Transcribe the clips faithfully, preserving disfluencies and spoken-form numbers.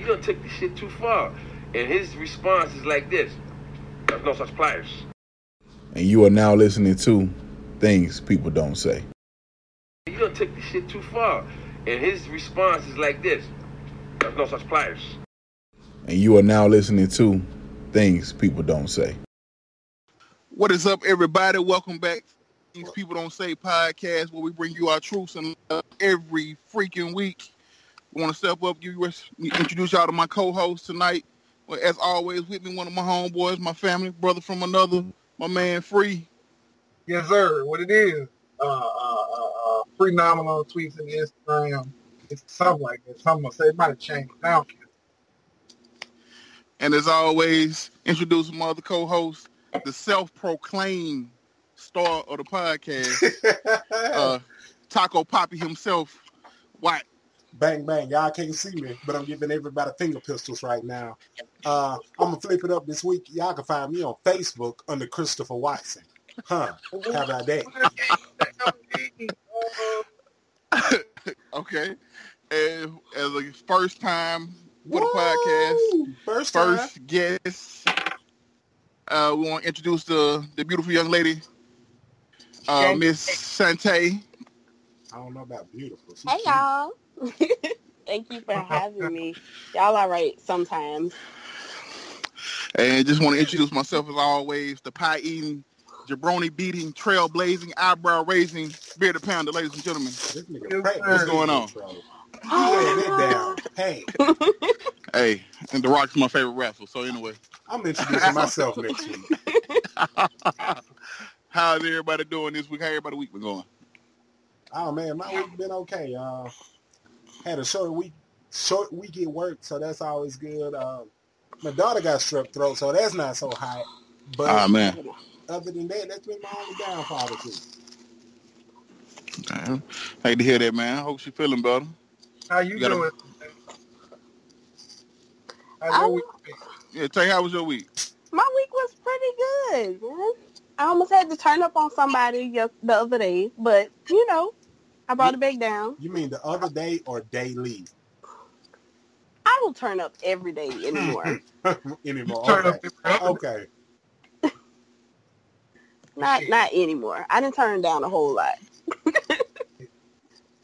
You don't take this shit too far. And his response is like this: there's no such players. And you are now listening to Things People Don't Say. You don't take this shit too far. And his response is like this: there's no such players. And you are now listening to Things People Don't Say. What is up, everybody? Welcome back to Things People Don't Say podcast, where we bring you our truths and love every freaking week. We want to step up, give you introduce y'all to my co-host tonight. Well, as always, with me, one of my homeboys, my family, brother from another, my man Free. Yes, sir. What it is? Uh, uh, uh, Free nominal on tweets and Instagram. It's something like this. I'm gonna say it might have changed. I don't care. And as always, introduce my other co-host, the self-proclaimed star of the podcast, uh, Taco Poppy himself, Watt. Bang, bang. Y'all can't see me, but I'm giving everybody finger pistols right now. Uh, I'm going to flip it up this week. Y'all can find me on Facebook under Christopher Watson. Huh. How about that? Okay. And as a first time for the podcast, first, first guest, uh, we want to introduce the, the beautiful young lady, uh, Miss Sante. I don't know about beautiful. She's hey, y'all. Thank you for having me. Y'all all right sometimes. And just want to introduce myself as always, the pie-eating, jabroni-beating, trail-blazing, eyebrow-raising, bearded pounder, ladies and gentlemen. This nigga What's crazy. going on? Oh. Hey. Hey, and The Rock's my favorite rapper, so anyway. I'm introducing myself next week. How's everybody doing this week? How everybody week been going? Oh, man, my week been okay, y'all. Uh, Had a short week, short week at work, so that's always good. Um, my daughter got strep throat, so that's not so hot. But oh, man. Other than that, that's been my only downfall to too. Hate to hear that, man. I hope she's feeling better. How you, you gotta, doing? How's your week? Yeah, tell you, how was your week? My week was pretty good, man. I almost had to turn up on somebody the other day, but, you know. I brought it back down. You mean the other day or daily? I don't turn up every day anymore. anymore. You turn okay. Up okay. not not anymore. I didn't turn down a whole lot.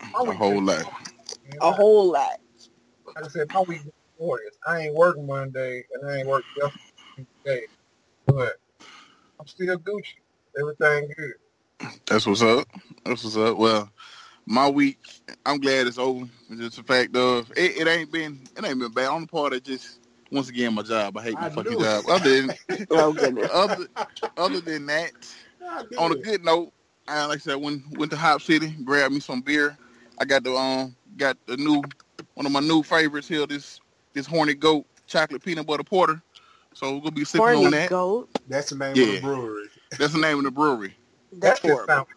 a whole lot. A whole lot. Like I said, my week before this, I ain't work Monday and I ain't work yesterday, but I'm still Gucci. Everything good. That's what's up. That's what's up. Well. My week, I'm glad it's over. It's just a fact of it, it ain't been it ain't been bad. On the part of just once again my job. I hate my I fucking job. Other than other, other than that, on a good note, I like I said, went went to Hop City, grabbed me some beer. I got the um got the new one of my new favorites here, this this Horned Goat chocolate peanut butter porter. So we're gonna be sipping Horned on that. Goat? That's the name yeah. of the brewery. That's the name of the brewery. That's horrible.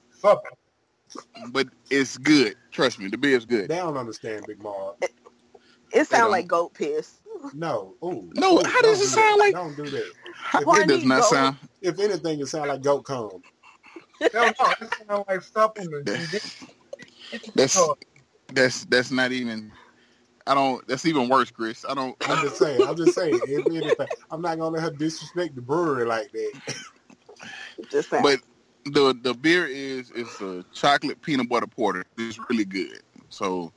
But it's good. Trust me, the beer's good. They don't understand, Big Mar. It, it sounds like goat piss. No. Ooh. No, how does it sound like... Don't do that. It does not sound... If anything, it sounds like goat cum. No, no, it sounds like supplements. That's, that's, that's not even... I don't... That's even worse, Chris. I don't... I'm just saying. I'm just saying. If anything, I'm not going to let her disrespect the brewery like that. Just saying. But... The the beer is it's a chocolate peanut butter porter. It's really good. So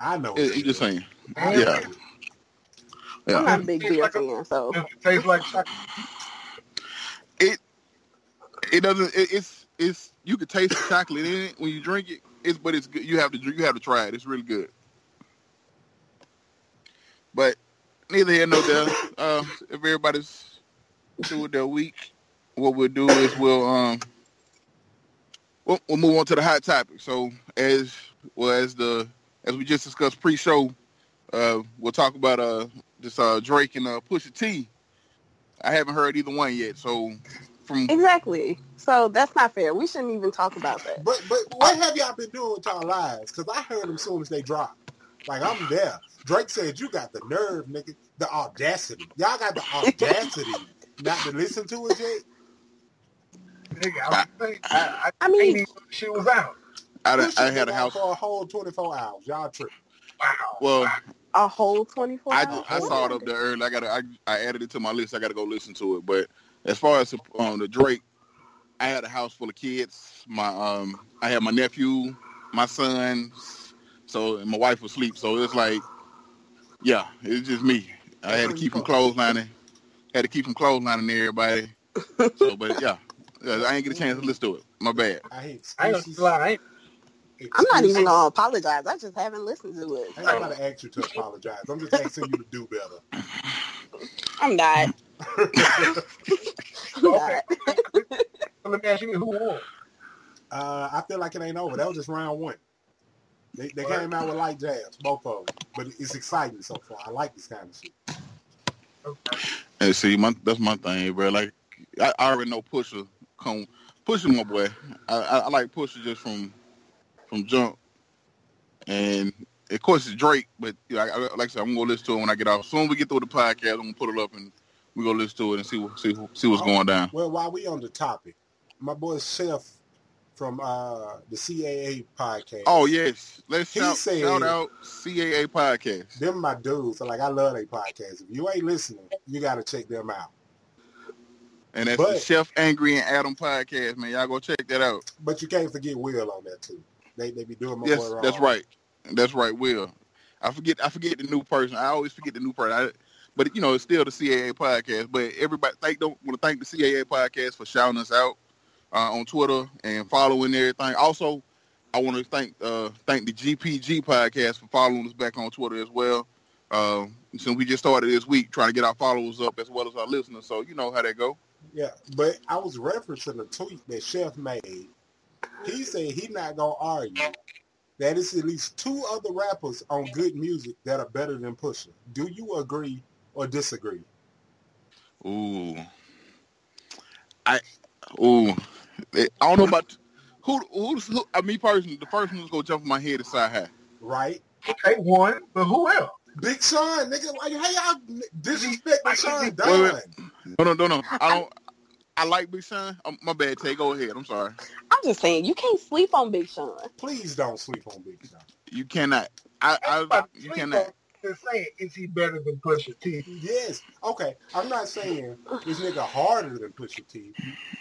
I know it, it just saying, yeah. yeah. I'm not a big beer fan, so it tastes like chocolate. It it doesn't. It, it's it's you can taste the chocolate in it when you drink it. It's but it's good. You have to you have to try it. It's really good. But neither here nor there. Uh, if everybody's through their week. What we'll do is we'll um we'll, we'll move on to the hot topic. So as well as the as we just discussed pre-show, uh, we'll talk about uh this uh Drake and uh Pusha T. I haven't heard either one yet. So from exactly, so that's not fair. We shouldn't even talk about that. But but what have y'all been doing with y'all lives? Because I heard them as soon as they dropped. Like I'm there. Drake said, "You got the nerve, nigga, the audacity. Y'all got the audacity not to listen to it yet." I, I, I, I mean, she was out. I, I had a house for a whole twenty-four hours. Y'all trip. Wow. Well, wow. A whole twenty-four I, hours? I saw it up there early. I got I, I added it to my list. I got to go listen to it. But as far as um, the Drake, I had a house full of kids. My um, I had my nephew, my son, so and my wife was asleep. So it's like, yeah, it's just me. I had to keep them clotheslining. Had to keep them clotheslining everybody. So, but yeah, I ain't get a chance to listen to it. My bad. I hate I ain't lie. I'm not even gonna apologize. I just haven't listened to it. So. I'm not gonna ask you to apologize. I'm just asking you to do better. I'm not. I'm okay. not. Let me ask you who won. Uh, I feel like it ain't over. That was just round one. They, they came out with light jabs, both of them. But it's exciting so far. I like this kind of shit. Okay. And see, my, that's my thing, bro. Like, I, I already know Pusha. Come, Pusha, my boy. I, I, I like Pusha just from. From jump, and of course it's Drake, but you know, I, like I said, I'm gonna listen to it when I get off. Soon as we get through the podcast, I'm gonna put it up and we gonna listen to it and see what, see see what's oh, going down. Well, while we on the topic, my boy Chef from uh, the C A A podcast. Oh yes, let's shout, said, shout out C A A podcast. Them my dudes, so like I love their podcast. If you ain't listening, you gotta check them out. And that's but, the Chef Angry and Adam podcast, man. Y'all go check that out. But you can't forget Will on that too. They they be doing my yes, boy wrong. That's right. That's right, Will. I forget I forget the new person. I always forget the new person. I, but, you know, it's still the C A A podcast. But everybody, thank don't want to thank the C A A podcast for shouting us out uh, on Twitter and following everything. Also, I want to thank uh, thank the G P G podcast for following us back on Twitter as well. Uh, since we just started this week, trying to get our followers up as well as our listeners. So, you know how that go. Yeah, but I was referencing a tweet that Chef made. He said he not going to argue that it's at least two other rappers on good music that are better than Pusha. Do you agree or disagree? Ooh. I ooh. I don't know about who, who's, who I mean, person, the first one that's going to jump in my head is Sci High. Right. Okay, one, but who else? Big Sean, nigga. Like, hey, I disrespect Big Sean. Wait, wait. No, no, no, no. I don't. I like Big Sean. Um, my bad, Tay. Go ahead. I'm sorry. I'm just saying, you can't sleep on Big Sean. Please don't sleep on Big Sean. You cannot. I, I you cannot. Just saying, is he better than Pusha T? Yes. Okay. I'm not saying this nigga harder than Pusha T.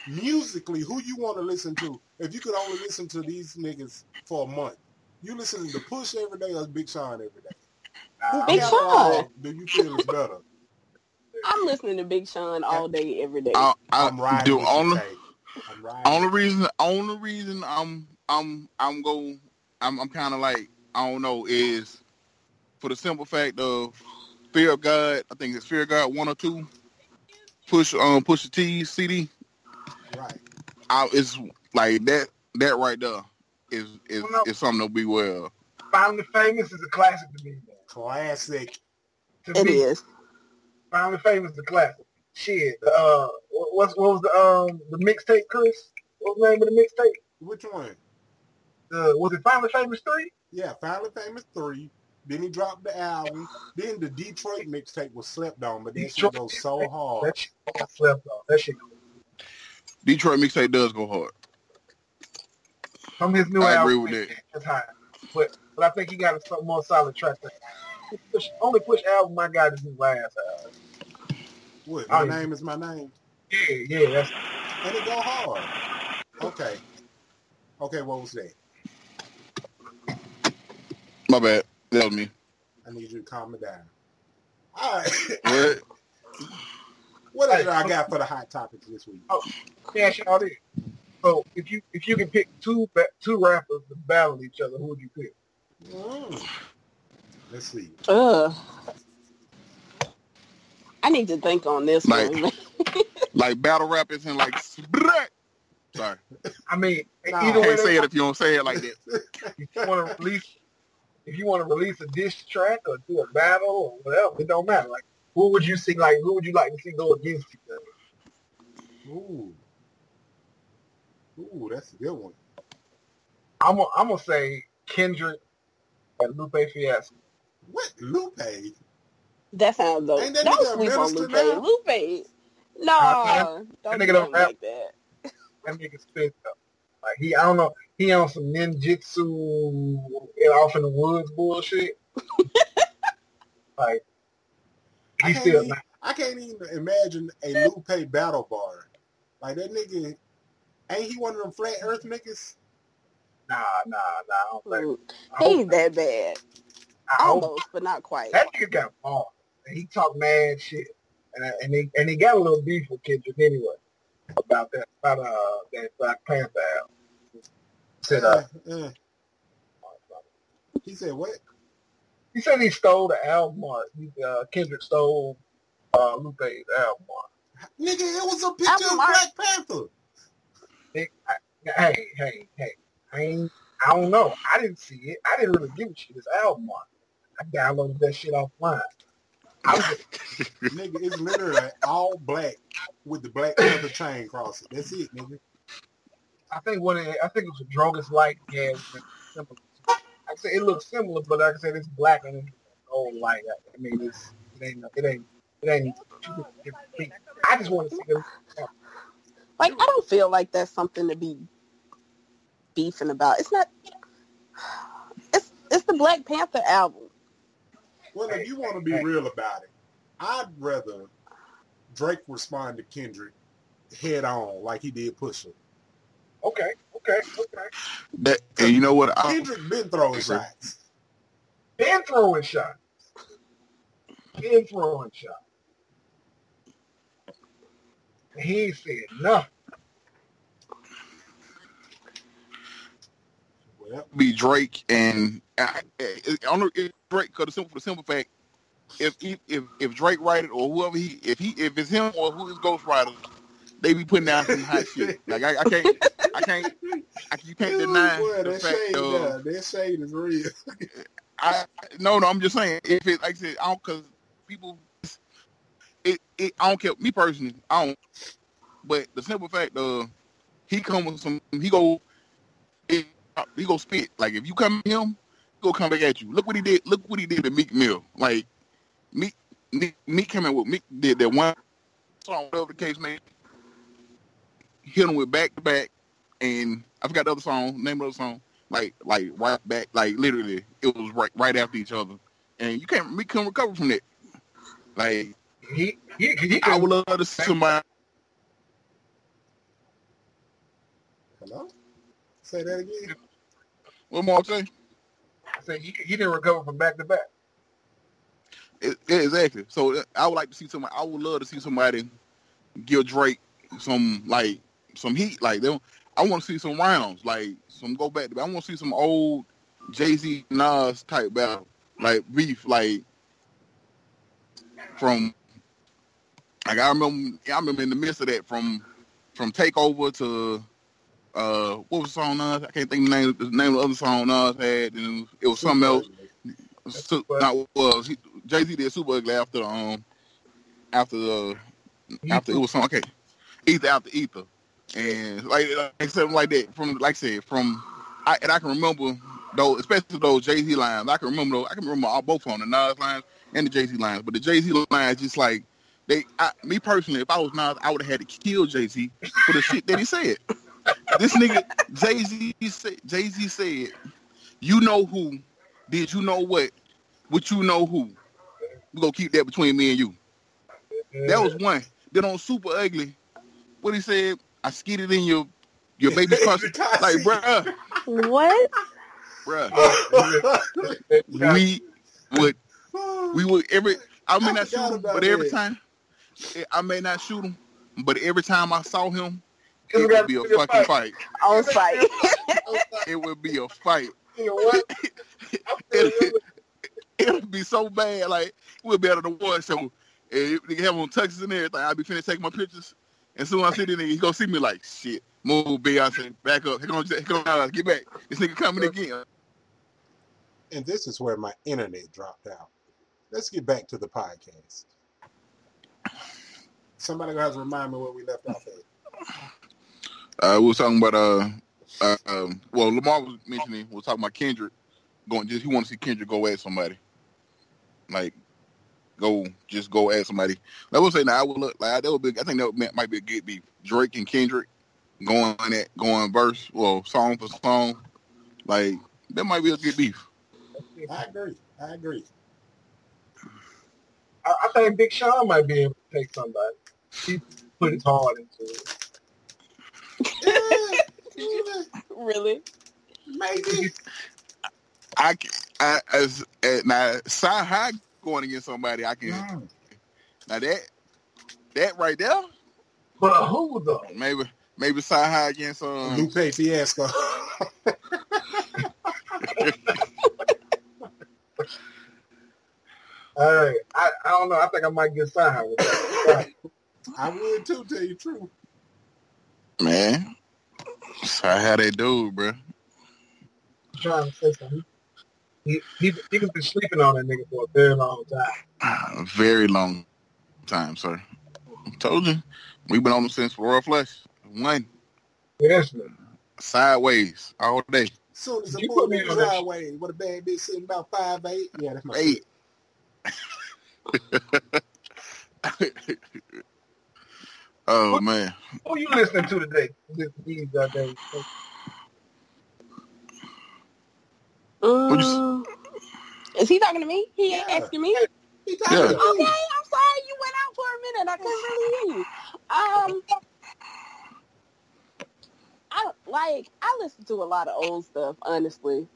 Musically, who you want to listen to? If you could only listen to these niggas for a month, you listening to Push every day or Big Sean every day? Who Big Sean? Do you feel is better? I'm listening to Big Sean all day, every day. I, I, I'm riding. Dude, only, I'm riding. Only reason, only reason I'm I'm I'm going I'm I'm kind of like I don't know is for the simple fact of Fear of God. I think it's Fear of God one or two. Push um Pusha T C D. Right. I, it's like that that right there is is, well, no. is something to be well. Finally Famous is a classic to me. Classic. To it me. is. Finally Famous, the classic. Shit. Uh, what's what was the um the mixtape, Chris? What was the name of the mixtape? Which one? Uh, was it Finally Famous three? Yeah, Finally Famous three. Then he dropped the album. Then the Detroit mixtape was slept on, but that shit goes so hard. That shit got slept on. That shit. Detroit mixtape does go hard. From his new I album, agree with that. It's hot, but but I think he got a more solid track there. Push, only Push album I got is his last album. What? My oh, name yeah. is my name. Yeah, yeah. That's... And it go hard. Okay. Okay, what was that? My bad. That was me. I need you to calm me down. All right. What? What else hey, I got for the hot topics this week? Oh, yeah, y'all did. So if you if you can pick two two rappers to battle each other, who would you pick? Mm. Let's see. Ugh. I need to think on this like, one. Like battle rap is in like... Sorry. I mean, nah, either way... You can't say it if you don't say it like that. If you want to release, if you want to release a diss track or do a battle or whatever, it don't matter. Like, who would you see, like, who would you like to see go against each other? Ooh. Ooh, that's a good one. I'm gonna I'm gonna say Kendrick and Lupe Fiasco. What? Lupe? That sounds dope. Ain't that don't sleep on Lupe. Now? Lupe. No. Uh, that, don't that nigga don't rap. Like that. That nigga's pissed up. Like, he, I don't know, he on some ninjutsu and off in the woods bullshit. Like he I can't still. Even, not- I can't even imagine a Lupe battle bar. Like that nigga, ain't he one of them flat Earth niggas? Nah, nah, nah. I don't think, I he ain't that bad. I Almost, but not quite. That nigga got balls. He talked mad shit, and I, and he and he got a little beef with Kendrick anyway about that about uh that Black Panther album. Said, uh, uh, he said what? He said he stole the album art. He, uh, Kendrick stole uh, Lupe's album art. Nigga, it was a picture of Black Panther. Hey, hey, hey! I ain't, I don't know. I didn't see it. I didn't really give a shit. This album art. I downloaded that shit offline. Nigga, it's literally all black with the Black Panther chain crossing. That's it, nigga. I think what it, I think it was a Drogas light gas. Yeah, I say it looks similar, but like I said, it's black and it's old light. I mean, it's, it ain't it ain't it ain't. I just want to see them. Like, I don't feel like that's something to be beefing about. It's not. It's it's the Black Panther album. Well, if you want to be real about it, I'd rather Drake respond to Kendrick head on like he did Pusha. Okay, okay, okay. That, and you know what? I, Kendrick been throwing shots. Been throwing shots. Been throwing shots. He ain't said nothing. Be Drake and I, I know if Drake, because for the simple fact, if he, if if Drake write it or whoever he if he if it's him or who his ghostwriter, they be putting out some hot shit. Like I, I can't, I can't, I, you can't deny boy, the fact shade, of yeah, that shade is real. I no no, I'm just saying if it like I said, I don't because people, it, it I don't care me personally, I don't. But the simple fact, uh, he come with some, he go. It, He go spit. Like if you come at him, he go come back at you. Look what he did. Look what he did to Meek Mill. Like Meek, Meek, Meek came in with Meek did that one song, whatever the case may be. Hit him with back to back, and I forgot the other song, name of the song. Like like right back, like literally, it was right right after each other, and you can't Meek couldn't recover from that. Like he, he, he I would love to see somebody. Hello, say that again. One more thing. I said he, he didn't recover from back to back. It, it, exactly. So I would like to see somebody. I would love to see somebody give Drake some like some heat. Like them. I want to see some rounds. Like some go back. I want to see some old Jay-Z Nas type battle. Like beef. Like from. Like I remember. I remember in the midst of that from from Takeover to. Uh, what was the song Nas? I can't think of the name, the name of the other song Nas had, and it was something else. So, not was well, Jay-Z did Super Ugly after the um after the after it was something okay, Ether after Ether, and like, like something like that from like I said from I and I can remember though especially those Jay-Z lines I can remember those, I can remember all both on the Nas lines and the Jay-Z lines, but the Jay-Z lines just like they I, me personally if I was Nas I would have had to kill Jay-Z for the shit that he said. This nigga Jay-Z said, Jay-Z said, "You know who? Did you know what? What you know who? We gonna keep that between me and you." That was one. Then on Super Ugly, what he said, "I skidded in your your baby's custard." Like, bruh. What? Bruh. we would we would every I may not shoot him, but every time I may not shoot him, but every time I saw him. It, it would be a, be a fucking fight. On fight. It would be a fight. You know what? it, it would be so bad, like we'll be out of the war. So if they have on tuxes and everything, I'll be finna take my pictures. And soon I see this nigga, he gonna see me like shit. Move, Beyonce, back up. He gonna, he gonna get back. This nigga coming again. And this is where my internet dropped out. Let's get back to the podcast. Somebody gonna have to remind me what we left off at. Uh, we were talking about uh, uh, um, well, Lamar was mentioning we were talking about Kendrick going. Just he want to see Kendrick go at somebody, like go just go at somebody. I would say now I would look like that would be. I think that would, might be a good beef. Drake and Kendrick going at going verse, well, song for song, like that might be a good beef. I agree. I agree. think Big Sean might be able to take somebody. He put his heart into it. Really? Maybe. I, I, as, uh, now, Sci High going against somebody, I can. Mm. Now, that that right there. But who, though? Maybe maybe Sci High against um, Lupe Fiasco. Hey, I, I don't know. I think I might get Sci High with that. I would, too, tell you the truth. Man. Sci High, they do, bro. Trying to say something. He, he, he could be sleeping on that nigga for a very long time. A very long time, sir. I told you. We've been on him since Royal Flush. One. Yes, man. Sideways. All day. Soon as you put me on sideways, what a bad bitch sitting about five eight. Yeah, that's my eight. Oh, what, man. Who you listening to today? These days. Uh, is he talking to me? He ain't yeah. asking me? He talking yeah. to me. Okay, I'm sorry. You went out for a minute. I couldn't really hear you. Um, I, like, I listen to a lot of old stuff, honestly.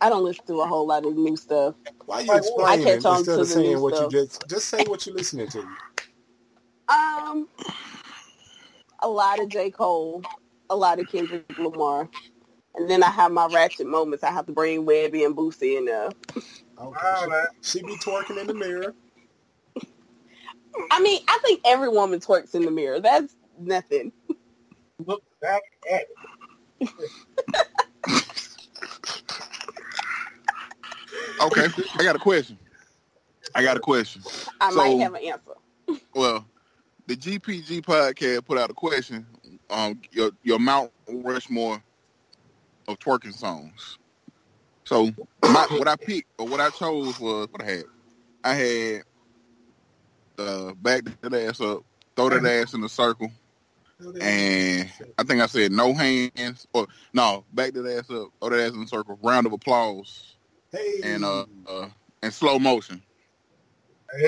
I don't listen to a whole lot of new stuff. Why you explaining I catch on instead to of the saying what stuff. You just... Just say what you're listening to. Um, a lot of J. Cole. A lot of Kendrick Lamar. And then I have my ratchet moments. I have to bring Webby and Boosie in there. Okay. She, she be twerking in the mirror. I mean, I think every woman twerks in the mirror. That's nothing. Look back at it. Okay, I got a question. I got a question. I so, might have an answer. Well, the G P G podcast put out a question. Um, your your Mount Rushmore of twerking songs. So my, what I picked or what I chose was what I had. I had uh, back that ass up, throw that ass in a circle, and I think I said no hands or no back that ass up, throw that ass in a circle, round of applause, hey. and uh, uh and slow motion. Yeah,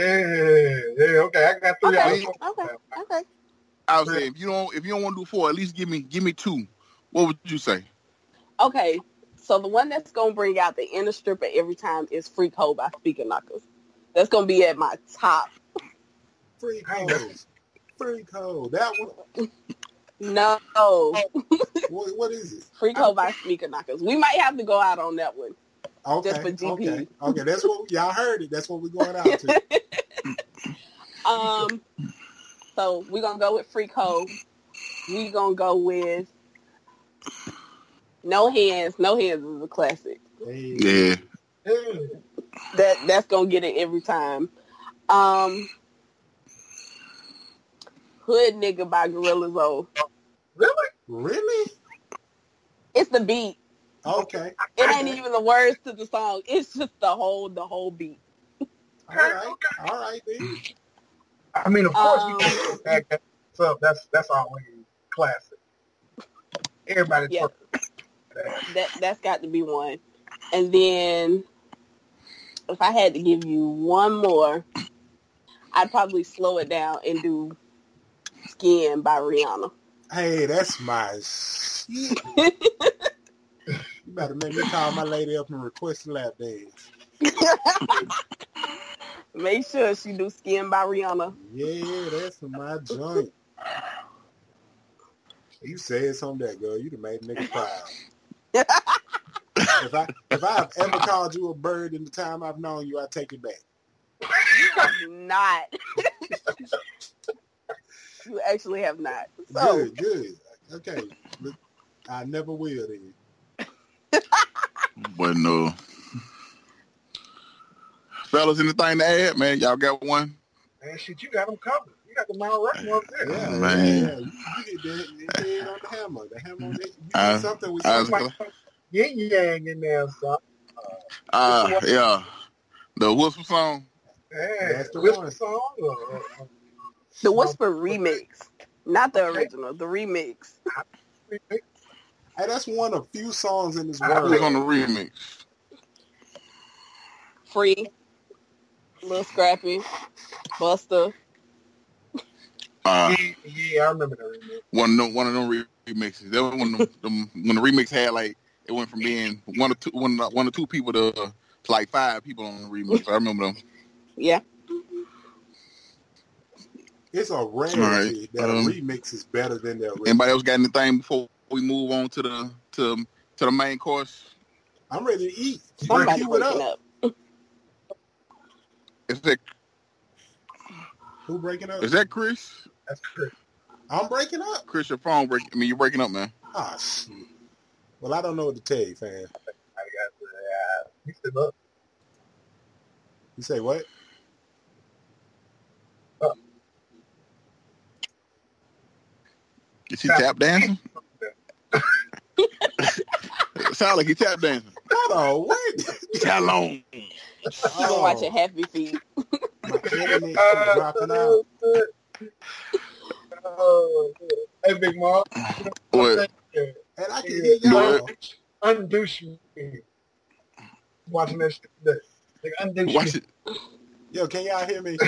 yeah, okay, I got three. Okay, okay, okay. I was saying if you don't if you don't want to do four, at least give me give me two. What would you say? Okay, so the one that's going to bring out the inner stripper every time is Free Code by Speaker Knockerz. That's going to be at my top. Free Code. Free Code. That one? No. what, what is it? Free Code by Speaker Knockerz. We might have to go out on that one. Okay. Just for G P. Okay, okay. That's what, y'all heard it. That's what we're going out to. um. So we're going to go with Free Code. We're going to go with... No hands, no hands is a classic. Yeah, that that's gonna get it every time. Um, Hood Nigga by Gorilla Zoe. Really, really? It's the beat. Okay. It ain't even the words to the song. It's just the whole the whole beat. All right, all right, then. I mean, of course um, we can't go back that up. That's that's always classic. Everybody yeah. talking. That that's got to be one, and then if I had to give you one more, I'd probably slow it down and do "Skin" by Rihanna. Hey, that's my shit. You better make me call my lady up and request a lap dance. Make sure she do "Skin" by Rihanna. Yeah, that's my joint. You said something that girl, you'd have made niggas proud. if I if I've ever called you a bird in the time I've known you, I take it back. You have not. You actually have not. So. Good, good. Okay, I never will then. Bueno, fellas, anything to add, man? Y'all got one? Man, shit, you got them covered. You got the Mount Rushmore up there. Yeah, man. Yeah. You did that. You did on the hammer. The hammer. You did uh, something with somebody. Yin-Yang in there, son. Uh, uh yeah. The Whisper song. Yeah, that's the Whisper one. Song. Or, or, or, the Whisper remix. Not the original. The remix. Hey, that's one of few songs in this world. I was on the remix. Free. Lil Scrappy, Busta. Uh, yeah, yeah, I remember that remix. One of them, one of them remixes. That was one of them, them when the remix had like it went from being one or two, one, one or two people to, to like five people on the remix. I remember them. Yeah. It's a rarity right. that um, a remix is better than that. Remix. Anybody else got anything before we move on to the to to the main course? I'm ready to eat. Somebody waking up. up. Is that who breaking up? Is that Chris? That's Chris. I'm breaking up. Chris, your phone break. I mean, you're breaking up, man. Ah, shit. Well, I don't know what to tell you, fam. I got uh, you said up. You say what? Oh. Is he tap, tap dancing? Sound like he tap dancing. Hold on, what? How long? You been watching Happy Feet. My internet uh, dropping out. Oh, hey, Big Mom. What? And I can hear y'all. Undouse me. Watching that shit today. Like, undouse Watch me. It. Yo, can y'all hear me?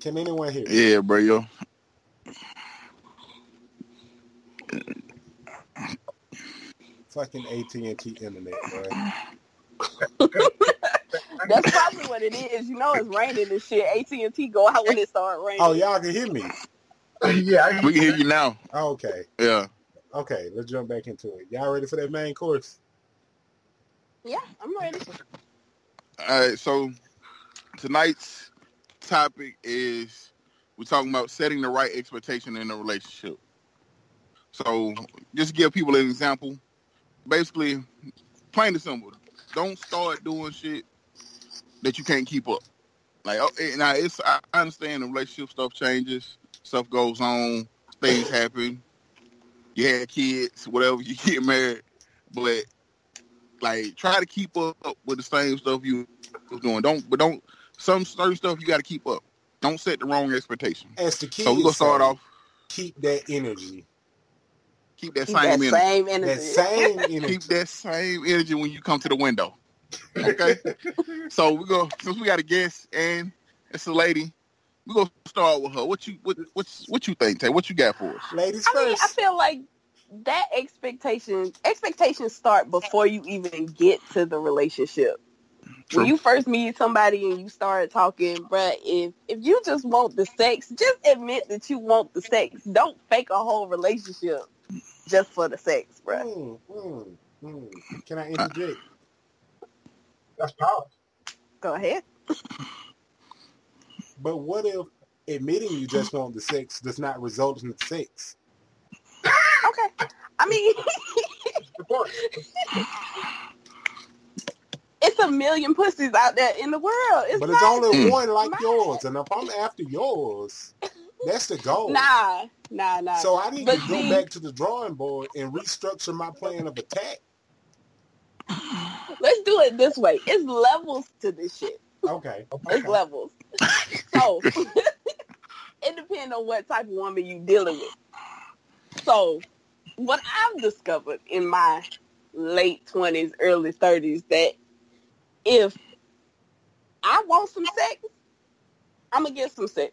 Can anyone hear me? Yeah, bro, yo. Fucking A T and T internet, bro. That's probably what it is. You know it's raining and shit. A T and T go out when it starts raining. Oh, y'all can hear me. Yeah, I can we can hear you now. Oh, okay. Yeah. Okay, let's jump back into it. Y'all ready for that main course? Yeah, I'm ready. All right, so tonight's topic is we're talking about setting the right expectation in a relationship. So just to give people an example, basically, plain and simple, don't start doing shit that you can't keep up. Like, now it's, I understand the relationship stuff changes, stuff goes on, things happen. You had kids, whatever, you get married, but like try to keep up with the same stuff you was doing. Don't, but don't some certain stuff you got to keep up. Don't set the wrong expectation. As the kids, so we gonna start off. Keep that energy. Keep that, keep same, that energy. same energy. That same energy. Keep that same energy when you come to the window. Okay? So we go, since we got a guest and it's a lady, we're gonna start with her. What you what what's what you think, Tay? What you got for us? Ladies I first. Mean, I feel like that expectation expectations start before you even get to the relationship. True. When you first meet somebody and you start talking, bruh, if, if you just want the sex, just admit that you want the sex. Don't fake a whole relationship just for the sex, bruh. Mm, mm, mm. Can I interject? Uh, That's power. Go ahead. But what if admitting you just want the sex does not result in the sex? Okay. I mean... It's a million pussies out there in the world. It's but it's not, only one like not. yours. And if I'm after yours, that's the goal. Nah, nah, nah. So I need but to go see, back to the drawing board and restructure my plan of attack. Let's do it this way. It's levels to this shit. Okay. okay. It's levels. So, it depends on what type of woman you're dealing with. So, what I've discovered in my late twenties, early thirties, that if I want some sex, I'm going to get some sex.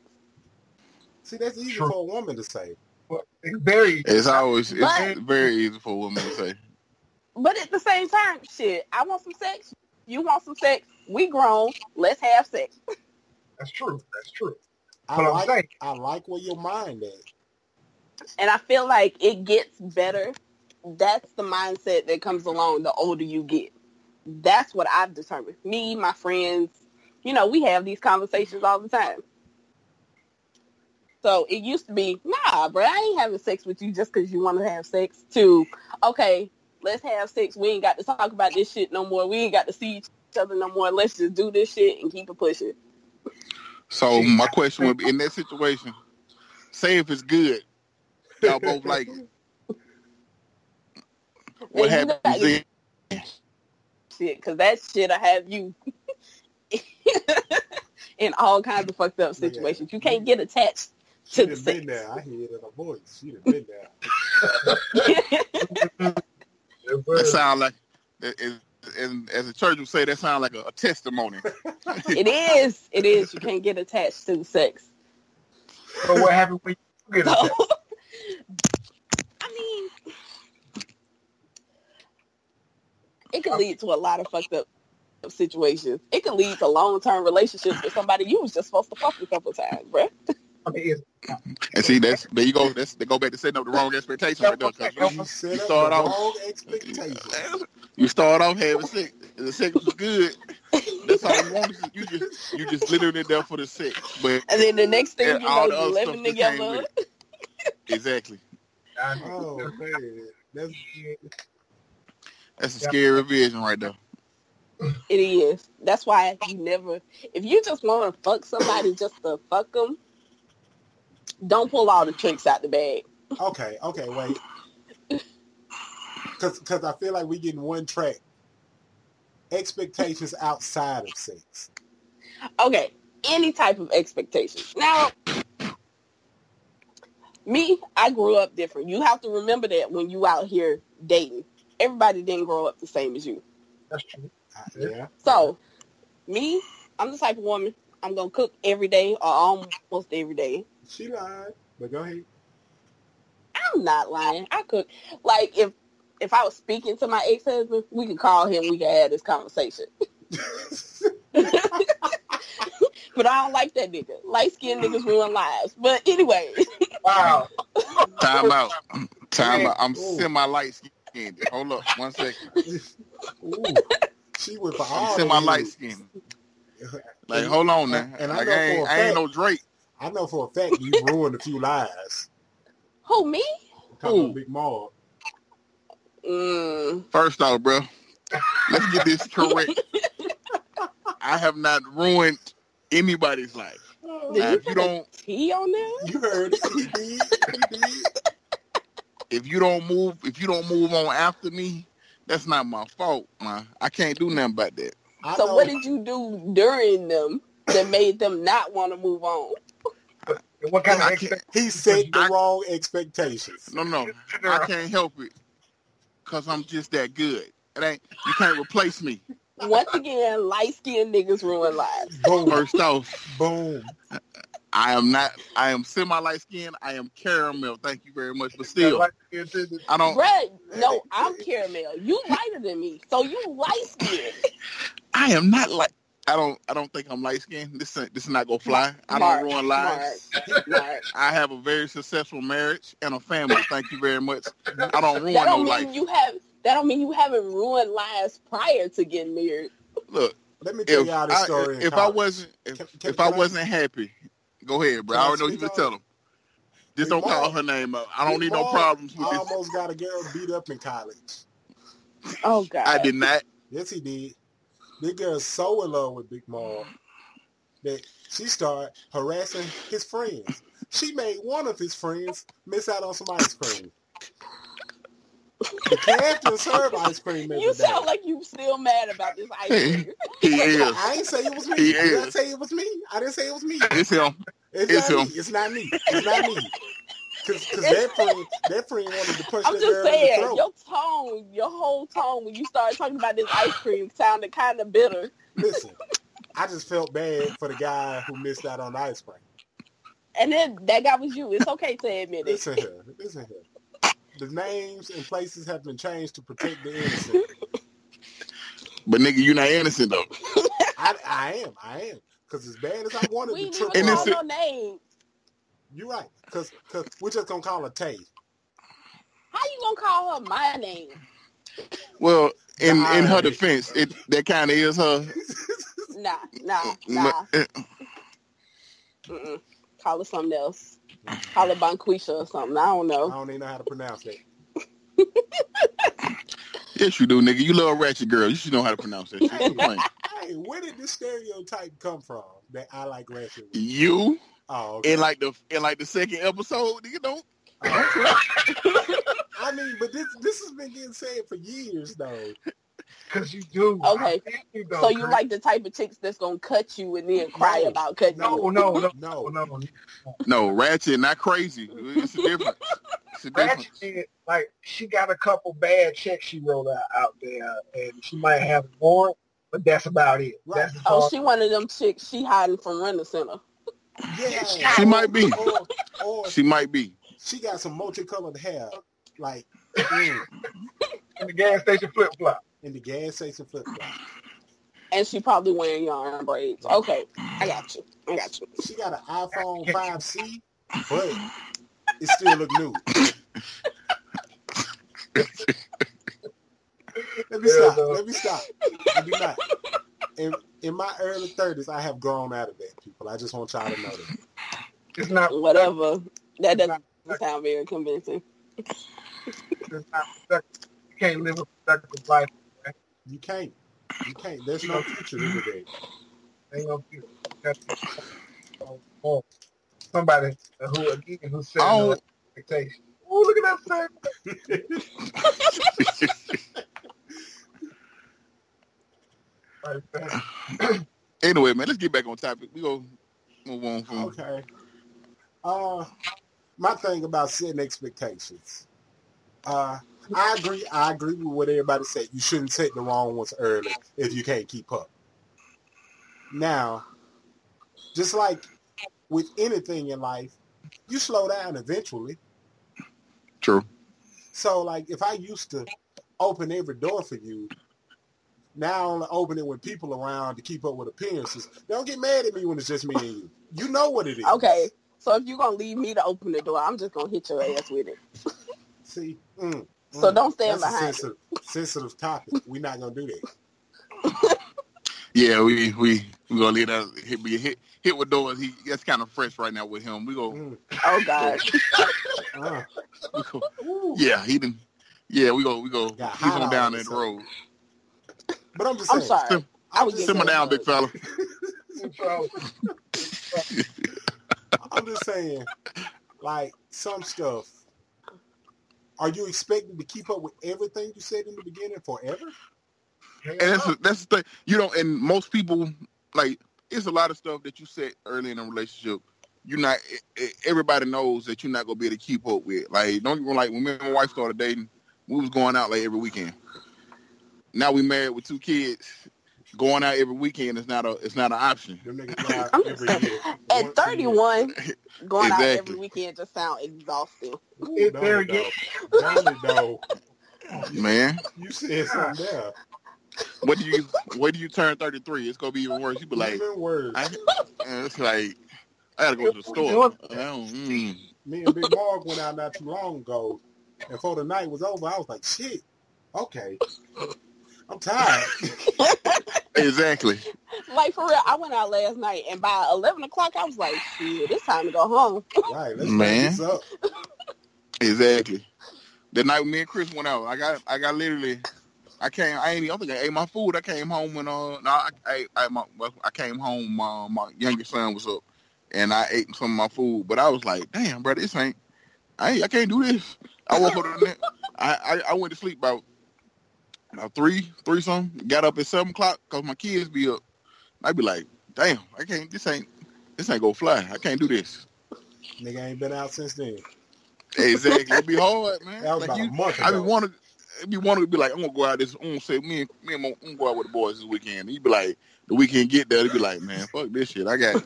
See, that's easy True. for a woman to say. Well, it's very It's always it's but, very easy for a woman to say. But at the same time, shit, I want some sex. You want some sex. We grown. Let's have sex. That's true. That's true. I like, like I like where your mind is. And I feel like it gets better. That's the mindset that comes along the older you get. That's what I've determined. Me, my friends, you know, we have these conversations all the time. So it used to be, nah, bro, I ain't having sex with you just because you want to have sex, to, okay, let's have sex. We ain't got to talk about this shit no more. We ain't got to see each other no more. Let's just do this shit and keep it pushing. So my question would be, in that situation, say if it's good, y'all both like it. What happens then? Shit, because that shit'll have you in all kinds of fucked up situations. You can't get attached to the sex. She'd have been there. I hear it in her voice. She'd have been there. That sound like, it, it and as the church would say, that sounds like a, a testimony. It is. It is. You can't get attached to sex. So what happened when you get attached? So, I mean, it can lead to a lot of fucked up situations. It can lead to long-term relationships with somebody you was just supposed to fuck a couple times, bruh. And see, that's there you go. That's, they go back to setting up the wrong expectations. Right there, you, you start off. You start off having sex. The sex was good. That's all you want. You just you just literally there for the sex. But and then the next thing you know, you living together. Exactly. I know, oh, man. That's that's a scary vision right there. It is. That's why you never. If you just want to fuck somebody just to fuck them. Don't pull all the tricks out the bag. Okay, okay, wait. Because because I feel like we getting one track. Expectations outside of sex. Okay, any type of expectations. Now, me, I grew up different. You have to remember that when you out here dating. Everybody didn't grow up the same as you. That's true. Uh, yeah. So, me, I'm the type of woman, I'm going to cook every day or almost every day. She lied, but go ahead. I'm not lying. I cook. Like, if if I was speaking to my ex-husband, we could call him. We could have this conversation. But I don't like that nigga. Light-skinned niggas ruin lives. But anyway. Wow. Time out. Time Man. out. I'm Ooh. semi-light-skinned. Hold up. One second. Ooh. She went for all I'm semi-light-skinned. Like, hold on now. And like, I, I, ain't, I ain't no Drake. I know for a fact you ruined a few lives. Who, me? Who? Big Maul. Mm. First off, bro, let's get this correct. I have not ruined anybody's life. Oh, now, did you, if you don't tea on that? You heard it. He did. He did. If you don't move, if you don't move on after me, that's not my fault, man. I can't do nothing about that. I so know. What did you do during them that made them not want to move on? What kind of expect- he said the I, wrong expectations. No, no, I can't help it because I'm just that good. It ain't you can't replace me. Once again, light skinned niggas ruin lives. Boom. First off, boom. I am not. I am semi light skinned. I am caramel. Thank you very much, but still, I don't. Bruh, no, I'm caramel. You lighter than me, so you light skinned. I am not light. I don't. I don't think I'm light skinned. This. This is not gonna fly. I Mark, don't ruin lives. Mark, Mark. I have a very successful marriage and a family. Thank you very much. I don't ruin that don't no mean life. You have. That don't mean you haven't ruined lives prior to getting married. Look, let me tell y'all this story. If, if I wasn't, if, can, can if I wasn't happy, go ahead, bro. I already know you can tell him. Just don't call her name up. I don't need no problems with this. I almost got a girl beat up in college. Oh God! I did not. Yes, he did. This girl's so in love with Big Mom that she started harassing his friends. She made one of his friends miss out on some ice cream. The captain served ice cream. You sound day. like you still mad about this ice cream. He is. I ain't say it was me. He I didn't is. say it was me. I didn't say it was me. It's him. It's, it's not him. Me. It's not me. It's not me. Because that friend, that friend wanted to push I'm that just girl saying, in the throat. Your tone, your whole tone when you started talking about this ice cream sounded kind of bitter. Listen, I just felt bad for the guy who missed out on the ice cream. And then that guy was you. It's okay to admit it. Listen here, listen here. The names and places have been changed to protect the innocent. But nigga, you're not innocent though. I, I am, I am. Because as bad as I wanted we to triple on your name. You're right, because cause we're just going to call her Tay. How you going to call her my name? Well, in, nah, in her defense, it that kind of is her. Nah, nah, nah. Mm-mm. Call her something else. Call her Bonquisha or something. I don't know. I don't even know how to pronounce that. Yes, you do, nigga. You love ratchet girl. You should know how to pronounce that. Hey, where did this stereotype come from that I like ratchet girl? You? Oh, okay. In like the in like the second episode, you know. Oh, okay. I mean, but this this has been getting said for years though. Cause you do. Okay. You do, so you girl. like the type of chicks that's gonna cut you and then cry no, about cutting no, you. No, no, no, no, no, no. Ratchet, not crazy. It's a difference. Ratchet did, like, she got a couple bad checks she rolled out, out there, and she might have more, but that's about it. Right. That's oh, all. She one of them chicks. She hiding from Rent a Center. Yeah, she, she might be. Or, or she might be. She got some multicolored hair, like mm. in the gas station flip flop. In the gas station flip flop. And she probably wearing yarn braids. Okay, I got you. I got you. She got an iPhone five C, but it still look new. Let me stop. Let me stop. I do not. In, in my early thirties, I have grown out of that, people. I just want y'all to know that. It's not whatever. That doesn't sound very convincing. It's not productive. You can't live a productive life. Right? You can't. You can't. There's no future in today. Ain't no future. That's oh, oh. Somebody who again who said no expectation. Oh, look at that thing. Anyway, man, let's get back on topic. We go move on from. Okay. Uh, my thing about setting expectations. Uh. I agree. I agree with what everybody said. You shouldn't set the wrong ones early if you can't keep up. Now, just like with anything in life, you slow down eventually. True. So, like, if I used to open every door for you, now I only open it when people around to keep up with appearances. Don't get mad at me when it's just me and you. You know what it is. Okay. So if you're going to leave me to open the door, I'm just going to hit your ass with it. See? Mm. So don't stand That's behind a sensitive, it. sensitive topic. We're not gonna do that. yeah, we we we gonna leave that hit be hit hit with doors. He that's kind of fresh right now with him. We go. Mm. Oh God. uh. we go, yeah, he didn't. Yeah, we go. We go. He's on down that road. But I'm just. Saying, I'm sorry. Sim, I was simmer down, big fella. I'm just saying, like some stuff. Are you expecting to keep up with everything you said in the beginning forever? And that's a, that's the thing. You know, and most people, like, it's a lot of stuff that you said early in a relationship. You're not, everybody knows that you're not going to be able to keep up with. Like, don't even, like, when me and my wife started dating, we was going out, like, every weekend. Now we married with two kids. Going out every weekend is not a it's not an option. Every year. At thirty-one, going exactly. out every weekend just sounds exhausting. Ooh, no, there no. No, no. Man, you said something there. What do you what do you turn thirty-three? It's gonna be even worse. You be like, even worse. I, it's like I gotta go to the store. Mm. Me and Big Mark went out not too long ago, and before the night was over, I was like, shit, okay. I'm tired. Exactly. Like, for real, I went out last night, and by eleven o'clock, I was like, shit, it's time to go home. Right, let's man. This up. Exactly. The night me and Chris went out, I got, I got literally, I came, I ain't even, I think I ate my food. I came home when, uh, no, I, I, I, my, I came home, uh, my younger son was up, and I ate some of my food, but I was like, damn, bro, this ain't, I, I can't do this. I woke up, I, I, I went to sleep about Now three, three something. Got up at seven o'clock because my kids be up. I be like, damn, I can't. This ain't. This ain't gonna fly. I can't do this. Nigga ain't been out since then. Exactly. It be hard, man. That was like about you, a month ago. I be wanted. Be wanted to be like, I'm gonna go out this. I'm gonna say me and me and my, I'm gonna go out with the boys this weekend. He be like, the weekend get there. He be like, man, fuck this shit. I got.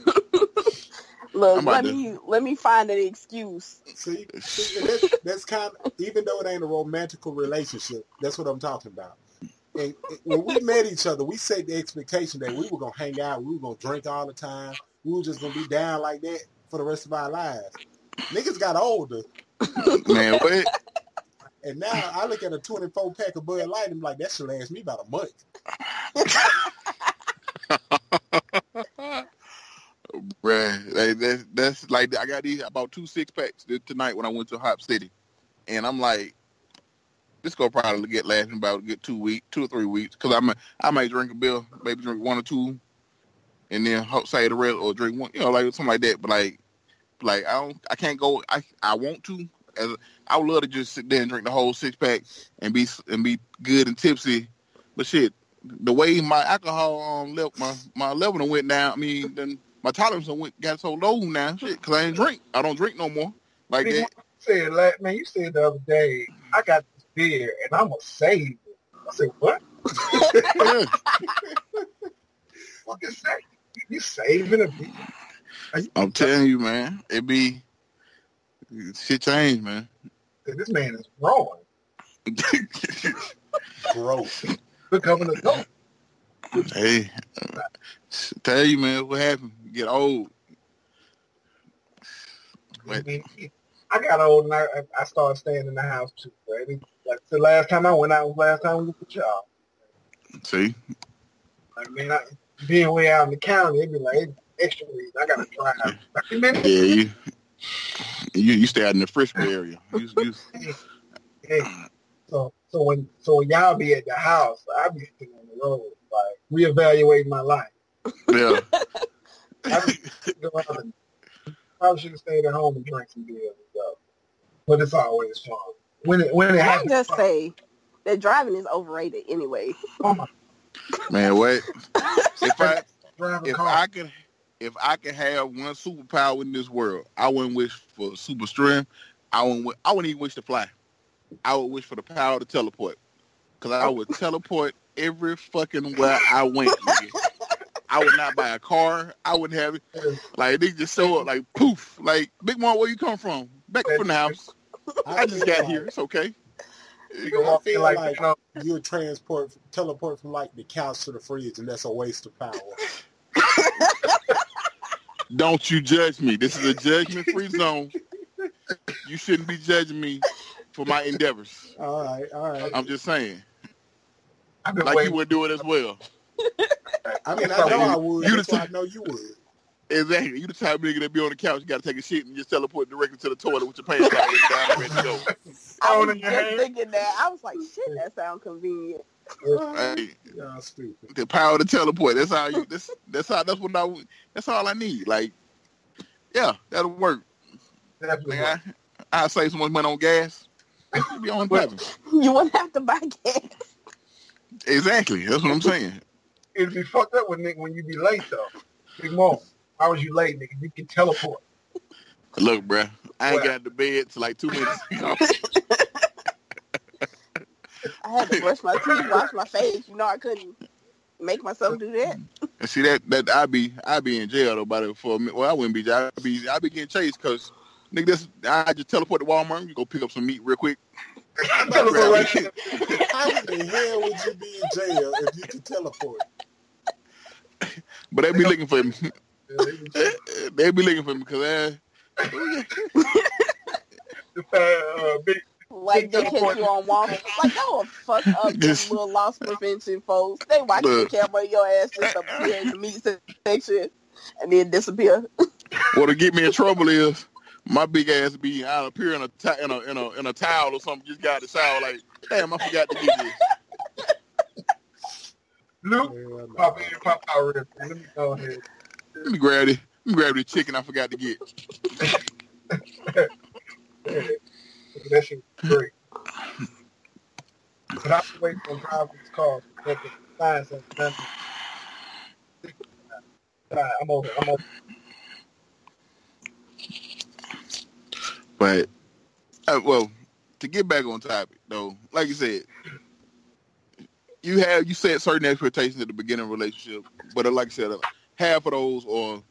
Look, let to... me let me find an excuse. See, see that's, that's kind of, even though it ain't a romantical relationship, that's what I'm talking about. And, and when we met each other, we set the expectation that we were gonna hang out, we were gonna drink all the time, we were just gonna be down like that for the rest of our lives. Niggas got older, man. What? And now I look at a twenty-four pack of Bud Light and I'm like, that should last me about a month. Bruh, like that's, that's like I got these about two six packs tonight when I went to Hop City, and I'm like, this gonna probably get lasting about a good two week, two or three weeks, cause I'm a, I might drink a beer, maybe drink one or two, and then say the rest or drink one, you know, like something like that. But like, like I don't, I can't go. I I want to. As a, I would love to just sit there and drink the whole six pack and be and be good and tipsy, but shit, the way my alcohol um left my my level went down. I mean then. My tolerance went got so low now, shit, because I ain't drink. I don't drink no more like that. said, like, man, you said the other day, I got this beer and I'm gonna save it. I said, what? Fucking save it. You saving a beer? You, I'm telling you, man, it be shit change, man. This man is growing. Growth. Becoming a adult. Hey, I tell you, man, what happened? You get old. What? I got old and I, I started staying in the house too, baby. Like the last time I went out was last time we was with y'all. See? I mean, I, being way out in the county, it'd be like it'd be extra weed. I gotta try out. Yeah, you, you you stay out in the Frisco area. You, you. Hey, hey. So so when so when y'all be at the house, I be sitting on the road. Like, reevaluate my life. Yeah. I probably should have stayed at home and drank some beer and stuff. But it's always fun. When it, when it happens. I just say that driving is overrated anyway. Oh my. Man, wait. If I if I could if I could have one superpower in this world, I wouldn't wish for super strength. I wouldn't I wouldn't even wish to fly. I would wish for the power to teleport. Because I would teleport every fucking where I went. I would not buy a car. I wouldn't have it. Like, they just show up like, poof. Like, Big Mom, where you come from? Back up from the house. I just got here. It's okay. I feel like, like you know, you would transport, teleport from, like, the couch to the freeze, and that's a waste of power. Don't you judge me. This is a judgment-free zone. You shouldn't be judging me for my endeavors. All right, all right. I'm just saying. I've been like waiting. You would do it as well. I mean, I know I would. You the type, I know you would. Exactly. You the type of nigga that be on the couch, you got to take a shit and just teleport directly to the toilet with your pants down and ready to go. I was just thinking that. I was like, shit, that sounds convenient. Hey, y'all stupid. The power to teleport. That's how you. That's that's how. That's what I. That's all I need. Like, yeah, that'll work. That'll like work. I I save so much money on gas. Be on you wouldn't have to buy gas. Exactly. That's what I'm saying. It'd be fucked up with nigga when you be late though. Big Mo, why was you late, nigga? You can teleport. Look, bruh, I ain't got out of bed till like two minutes ago. I had to brush my teeth, wash my face. You know, I couldn't make myself do that. And see that that I be I be in jail though by the for a minute. Well, I wouldn't be. I be I be getting chased because nigga, this I just teleport to Walmart. You go pick up some meat real quick. I'm about to right now. How the hell would you be in jail if you could teleport? But they be looking for me. They be looking for me because I... uh, big, like big they catch you on Walmart. Like, y'all fuck up this little loss prevention, folks. They watch the camera, your ass just appear in the meat section and then disappear. What'll get me in trouble is my big ass be out up here in a, t- in a in a in a towel or something. Just got the towel like, damn, I forgot to get this. Luke, pop in, pop out. Let me go ahead. Let me grab it. Let me grab the chicken I forgot to get. That shit was great. But I wait for driving these cars. I'm over. I'm over. But, uh, well, to get back on topic, though, like you said, you have you set certain expectations at the beginning of a relationship, but uh, like I said, uh, half of those, or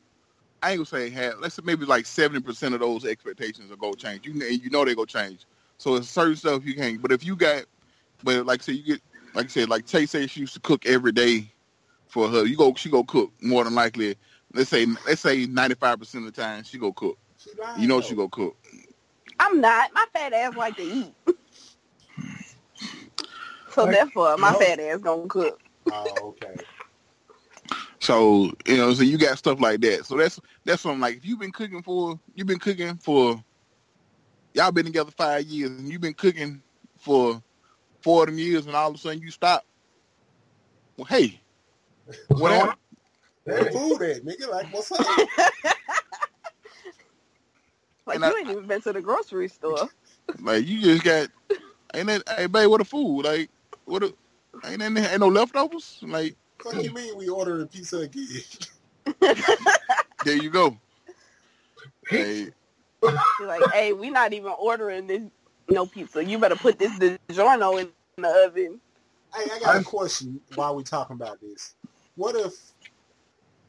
I ain't going to say half, let's say maybe like seventy percent of those expectations are going to change. You, you know they're going to change. So it's certain stuff you can't, but if you got, but like I said, you get, like I said, like Tay said she used to cook every day for her. You go, she go cook more than likely. Let's say, let's say ninety-five percent of the time she go cook. She you know she go cook. I'm not. My fat ass like to eat. So like, therefore, my no. fat ass gonna cook. Oh, okay. So, you know, so you got stuff like that. So that's that's something like if you've been cooking for you've been cooking for y'all been together five years and you've been cooking for four of them years and all of a sudden you stop. Well, hey. Whatever. Where food at, nigga? Like, what's up? Like, and you I, ain't even been to the grocery store. Like, you just got, ain't that, hey, babe, what a food? Like, what a, ain't, that, ain't no leftovers? Like, what do you mean we ordered a pizza again? There you go. Hey, She's like, hey, we not even ordering this no pizza. You better put this DiGiorno in the oven. Hey, I got a question while we're talking about this. What if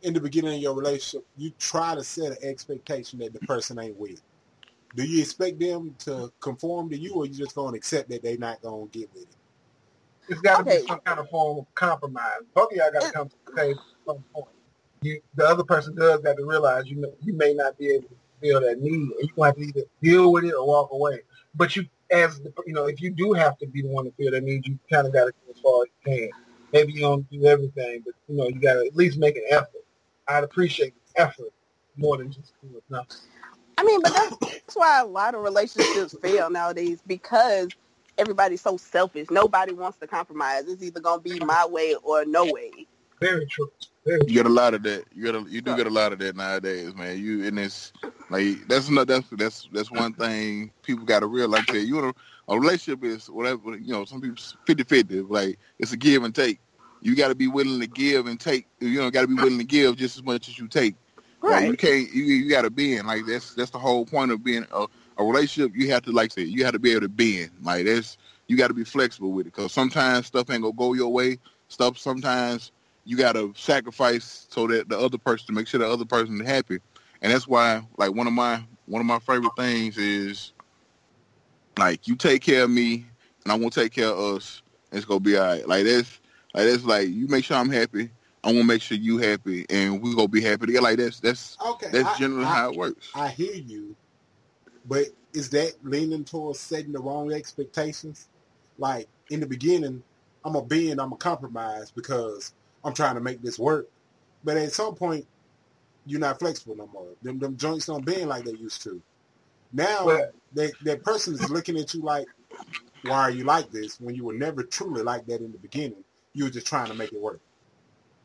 in the beginning of your relationship, you try to set an expectation that the person ain't with? Do you expect them to conform to you, or you just going to accept that they not going to get with it? It's got to okay. be some kind of form of compromise. Both of y'all got to come to the table at some point. You, the other person does got to realize you know, you may not be able to feel that need, and you're going to have to either deal with it or walk away. But you, as the, you know, if you do have to be the one to feel that need, you kind of got to go as far as you can. Maybe you don't do everything, but you know you got to at least make an effort. I'd appreciate the effort more than just doing nothing. I mean, but that's, that's why a lot of relationships fail nowadays, because everybody's so selfish. Nobody wants to compromise. It's either gonna be my way or no way. Very true. Very true. You get a lot of that. You get a, you do get a lot of that nowadays, man. You and it's like that's not that's that's that's one thing people got to realize that you know a relationship is whatever you know. Some people fifty-fifty. Like it's a give and take. You got to be willing to give and take. You know, got to be willing to give just as much as you take. Right. Like, you can't. You, you got to bend. Like that's that's the whole point of being a, a relationship. You have to like say you have to be able to bend. Like that's you got to be flexible with it, because sometimes stuff ain't gonna go your way. Stuff sometimes you got to sacrifice so that the other person to make sure the other person is happy. And that's why like one of my one of my favorite things is like you take care of me and I won't take care of us. It's gonna be all right. Like that's like that's like you make sure I'm happy. I want to make sure you happy, and we're going to be happy together. Like, that's that's okay, that's I, generally I, how it works. I hear you, but is that leaning towards setting the wrong expectations? Like, in the beginning, I'm going to bend, I'm going to compromise because I'm trying to make this work. But at some point, you're not flexible no more. Them them joints don't bend like they used to. Now, but, that, that person is looking at you like, why are you like this? When you were never truly like that in the beginning. You were just trying to make it work.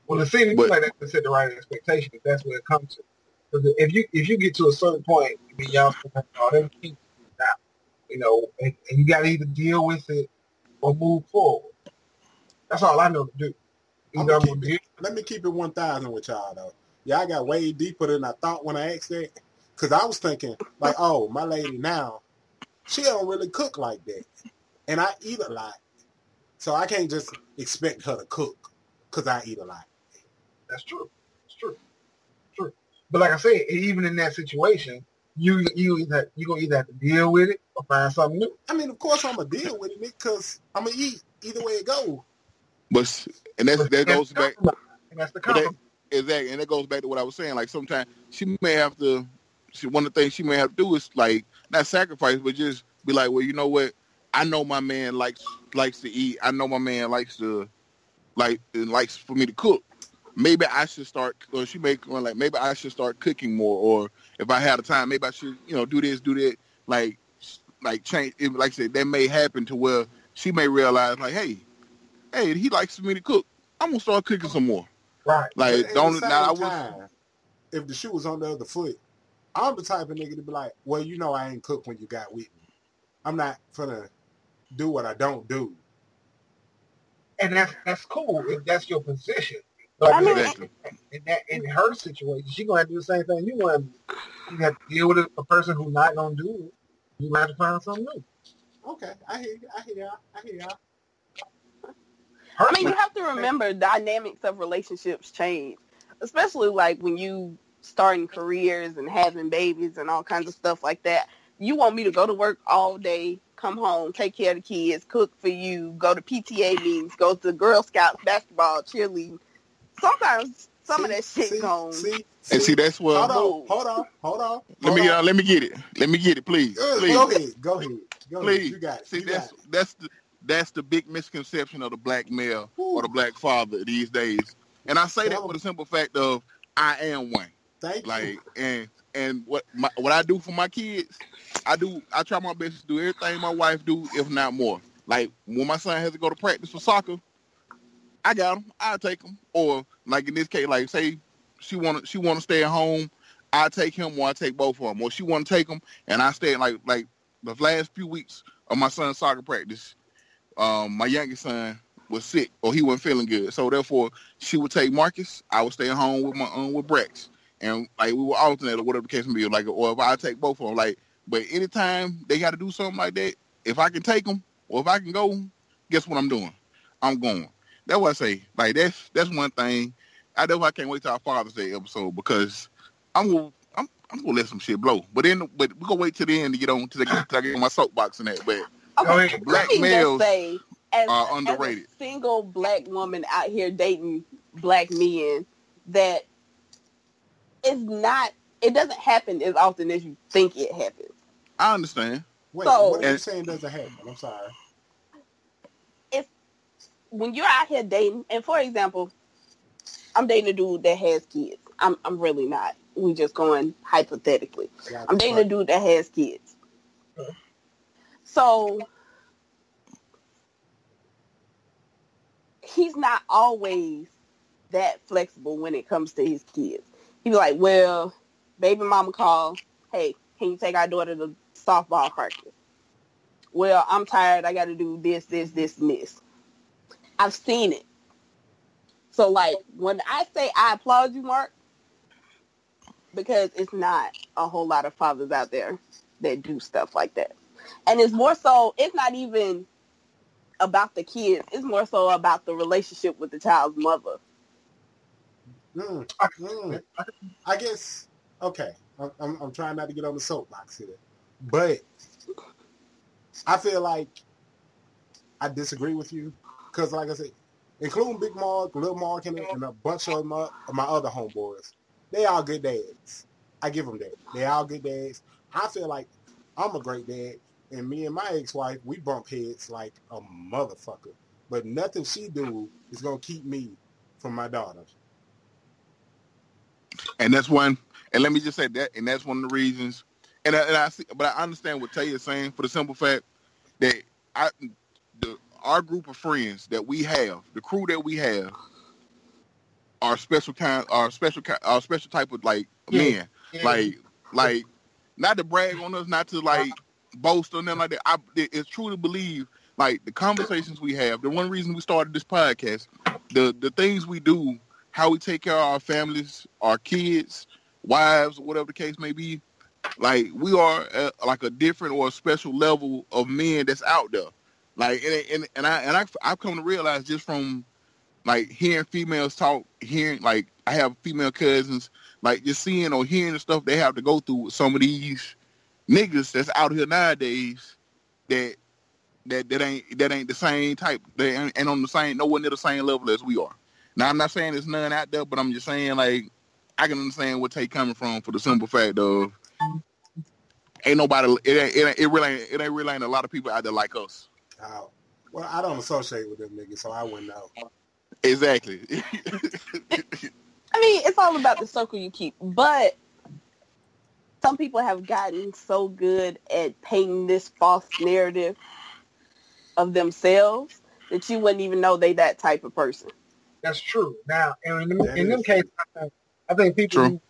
Well, it seems like that's to set the right expectation. If that's what it comes to. Because if you if you get to a certain point, I mean, y'all all them things now, you know, and, and you got to either deal with it or move forward. That's all I know to do. I'm gonna keep it, let me keep it one thousand with y'all though. Yeah, I got way deeper than I thought when I asked that, because I was thinking like, oh, my lady now, she don't really cook like that, and I eat a lot, so I can't just expect her to cook because I eat a lot. That's true. It's true. It's true. But like I said, even in that situation, you you either you gonna either have to deal with it or find something new. I mean, of course, I'm gonna deal with it because I'm gonna eat either way it goes. But and that's, but that goes back. And that's the compromise. Exactly, and that goes back to what I was saying. Like sometimes she may have to. She one of the things she may have to do is like not sacrifice, but just be like, well, you know what? I know my man likes likes to eat. I know my man likes to like likes for me to cook. Maybe I should start, or she may like, maybe I should start cooking more, or if I had the time, maybe I should, you know, do this, do that, like, like change. It, like I said, that may happen to where she may realize, like, hey, hey, he likes me to cook. I'm gonna start cooking some more. Right. Like, don't. Now, I was. If the shoe was on the other foot, I'm the type of nigga to be like, well, you know, I ain't cook when you got with me. I'm not gonna do what I don't do. And that's that's cool if that's your position. Like, I mean, in, that, in her situation, she's going to have to do the same thing you want to. You have to deal with a, a person who's not going to do it. You might have to find something new. Okay, I hear you. I hear you. I hear you. I mean, you have to remember dynamics of relationships change, especially like when you starting careers and having babies and all kinds of stuff like that. You want me to go to work all day, come home, take care of the kids, cook for you, go to P T A meetings, go to Girl Scouts, basketball, cheerleading. Sometimes some see, of that shit see, goes. See, see. And see, that's where. Hold on, hold on, hold on. Let hold me, on. Uh, let me get it. Let me get it, please. Uh, please. Go ahead, go ahead, go please. Ahead. You got it. See, you that's that's the that's the big misconception of the black male Ooh. or the black father these days. And I say that for the simple fact of I am one. Thank like, you. Like and and what my, what I do for my kids, I do. I try my best to do everything my wife do, if not more. Like when my son has to go to practice for soccer. I got him. I'll take him. Or like in this case, like say she want to she want to stay at home, I take him or I take both of them. Or she want to take him and I stay like like the last few weeks of my son's soccer practice. Um, my youngest son was sick or he wasn't feeling good, so therefore she would take Marcus. I would stay at home with my um, with Brax. and like we will alternate or whatever the case may be, like, or if I take both of them, like, but anytime they got to do something like that, if I can take them or if I can go, guess what I'm doing? I'm going. That's what I say. Like, that's that's one thing. I know I can't wait till our Father's Day episode because I'm gonna I'm, I'm gonna let some shit blow. But then, but we're gonna wait till the end to get on till, they, till I get on my soapbox and that. But okay, black males say, as, are underrated. As a single black woman out here dating black men, that it's not. It doesn't happen as often as you think it happens. I understand. Wait, so, what are you saying doesn't happen? I'm sorry. If when you're out here dating, and for example, I'm dating a dude that has kids. I'm I'm really not. We just going hypothetically. Yeah, I'm dating right. a dude that has kids. Uh-huh. So he's not always that flexible when it comes to his kids. He's like, well, baby mama called. Hey, can you take our daughter to softball practice? Well, I'm tired. I got to do this, this, this, and this. I've seen it. So, like, when I say I applaud you, Mark, because it's not a whole lot of fathers out there that do stuff like that. And it's more so, it's not even about the kids. It's more so about the relationship with the child's mother. Mm, mm. I guess, okay, I'm, I'm, I'm trying not to get on the soapbox here. But I feel like I disagree with you because, like I said, including Big Mark, Lil Mark, and a bunch of my, my other homeboys. They all good dads. I give them that. They all good dads. I feel like I'm a great dad, and me and my ex-wife, we bump heads like a motherfucker. But nothing she do is going to keep me from my daughter. And that's one, and let me just say that, and that's one of the reasons, and I, and I see, but I understand what Tay is saying for the simple fact that I, the, our group of friends that we have, the crew that we have, are special kind, are special, are special type of like yeah. men, yeah. like, like, not to brag on us, not to like boast or nothing like that. I it's true to believe like the conversations we have. The one reason we started this podcast, the the things we do, how we take care of our families, our kids, wives, whatever the case may be. Like we are a, like a different or a special level of men that's out there. Like and and, and I and I I've come to realize just from like hearing females talk, hearing like I have female cousins, like just seeing or hearing the stuff they have to go through with some of these niggas that's out here nowadays that that that ain't that ain't the same type. They ain't, ain't on the same, nowhere near the same level as we are. Now I'm not saying there's none out there, but I'm just saying like I can understand where they coming from for the simple fact of ain't nobody. It ain't, it ain't, it really ain't, it ain't really ain't a lot of people out there like us. Uh, well, I don't associate with them niggas, so I wouldn't know. Exactly. I mean, it's all about the circle you keep, but some people have gotten so good at painting this false narrative of themselves that you wouldn't even know they that type of person. That's true. Now, and in them, in them cases, I think, I think people true.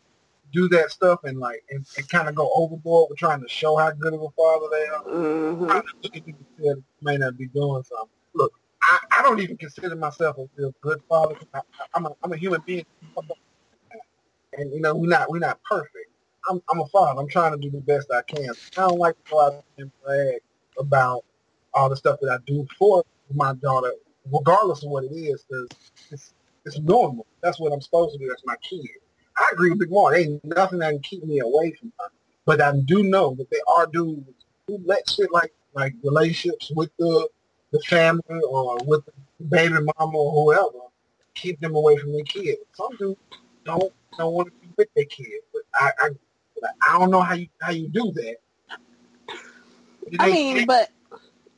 do that stuff and like and, and kind of go overboard with trying to show how good of a father they are. Mm-hmm. I just may not be doing something. Look, I, I don't even consider myself a real good father. I, I'm, a, I'm a human being, and you know we're not we're not perfect. I'm, I'm a father. I'm trying to do the best I can. I don't like to go out and brag about all the stuff that I do for my daughter, regardless of what it is, because it's, it's normal. That's what I'm supposed to do. That's my kid. I agree with Big Mar. There ain't nothing that can keep me away from her. But I do know that there are dudes who let shit like like relationships with the the family or with the baby mama or whoever keep them away from their kids. Some dudes don't don't want to be with their kids. But I I, I don't know how you how you do that. They, I mean, but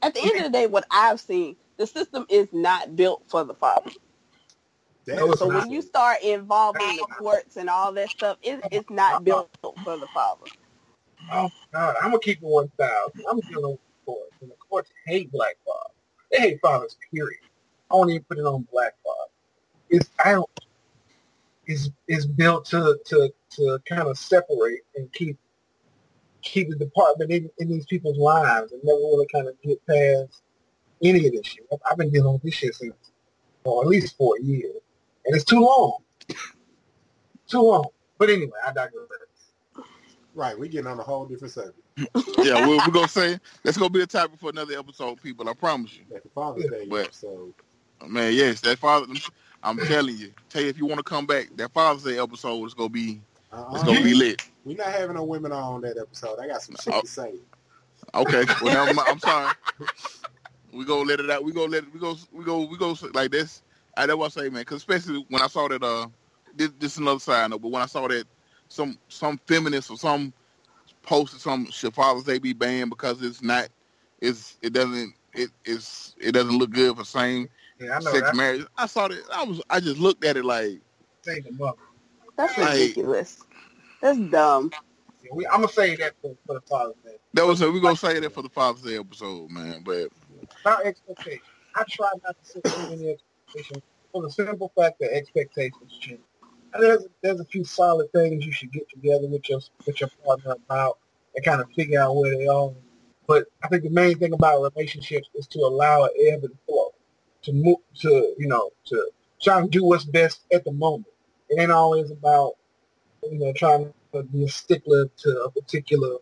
at the end of the day, what I've seen, the system is not built for the father. That's so when not. you start involving the courts and all that stuff, it, it's not built for the father. Oh, God. I'm going to keep it one thousand. I'm dealing with the courts. And the courts hate black fathers. They hate fathers, period. I don't even put it on black fathers. It's, I don't, it's, it's built to, to, to kind of separate and keep keep the department in, in these people's lives and never really kind of get past any of this shit. I've been dealing with this shit since, well, at least four years. And it's too long. Too long. But anyway, I digress. Right, we're getting on a whole different subject. Yeah, we're, we're going to say, that's going to be a topic for another episode, people, I promise you. That's the Father's Day episode. Man, yes, that Father, I'm telling you. Tell you, if you want to come back, that Father's Day episode is going to be, uh-uh. it's going to be lit. We're not having no women on that episode. I got some shit uh, to say. Okay, well, I'm, I'm sorry. We go let it out. We go let it, we go, we go, we go like this. I, that's what I say, man, because especially when I saw that, uh, this, this is another side note, but when I saw that, Some some feminists or some posted some should Father's Day be banned because it's not it's it doesn't it is it doesn't look good for same yeah, I know sex that. marriage. I saw that I was I just looked at it like Thank you, mother. That's like, ridiculous. That's dumb. Yeah, we, I'm gonna say that for, for the Father's Day. That was we're gonna say that for the Father's Day episode, man. But not expectation. I try not to sit too many expectations for the simple fact that expectations change. There's, there's a few solid things you should get together with your with your partner about and kind of figure out where they are. But I think the main thing about relationships is to allow an ebb and flow, to move, to you know, to try and do what's best at the moment. It ain't always about you know trying to be a stickler to a particular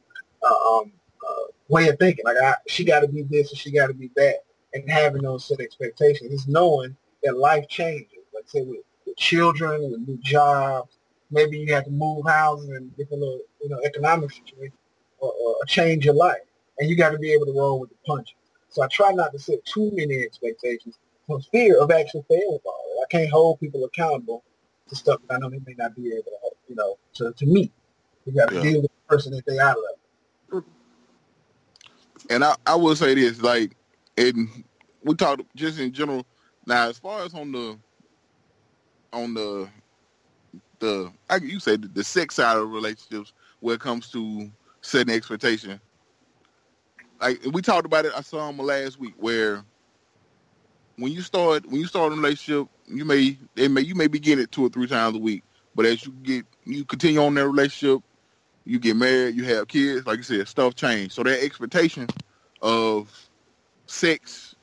um, uh, way of thinking. Like I, she got to be this and she got to be that, and having those set expectations. It's knowing that life changes. Like say with children, with new jobs, maybe you have to move houses and different little, you know, economic situation, or, or change your life, and you got to be able to roll with the punches. So I try not to set too many expectations for fear of actually failing with all that. I can't hold people accountable to stuff that I know they may not be able to, you know, to, to meet. You got to yeah. deal with the person that they out of. And I, I will say this, like, and we talked just in general. Now, as far as on the on the, the I, you say the, the sex side of relationships where it comes to setting expectation. Like we talked about it, I saw him last week where when you start, when you start a relationship, you may, they may, you may begin it two or three times a week, but as you get, you continue on that relationship, you get married, you have kids, like you said, stuff changes. So that expectation of sex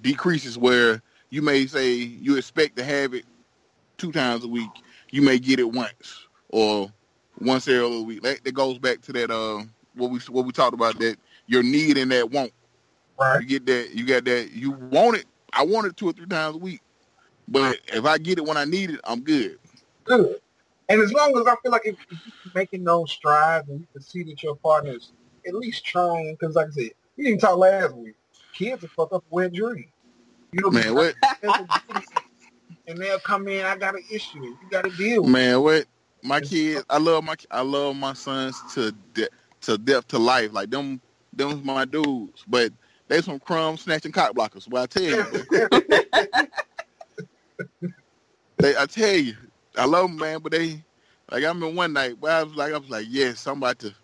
decreases where you may say you expect to have it two times a week, you may get it once or once every other week. That, that goes back to that uh, what we what we talked about, that your need and that want. Right. You get that, you got that, you want it. I want it two or three times a week, but if I get it when I need it, I'm good. Good. And as long as I feel like if you're making those strides and you can see that your partner's at least trying, because like I said, we didn't talk last week. Kids are fuck up wet dreams. You know, man, what? And they'll come in. I got an issue. You got to deal with. Man, what my kids? I love my I love my sons to de- to death to life. Like them, them's my dudes. But they some crumb snatching cock blockers. Well, I tell you, they I tell you, I love them, man. But they like I remember one night where I was like I was like, yes, I'm about to,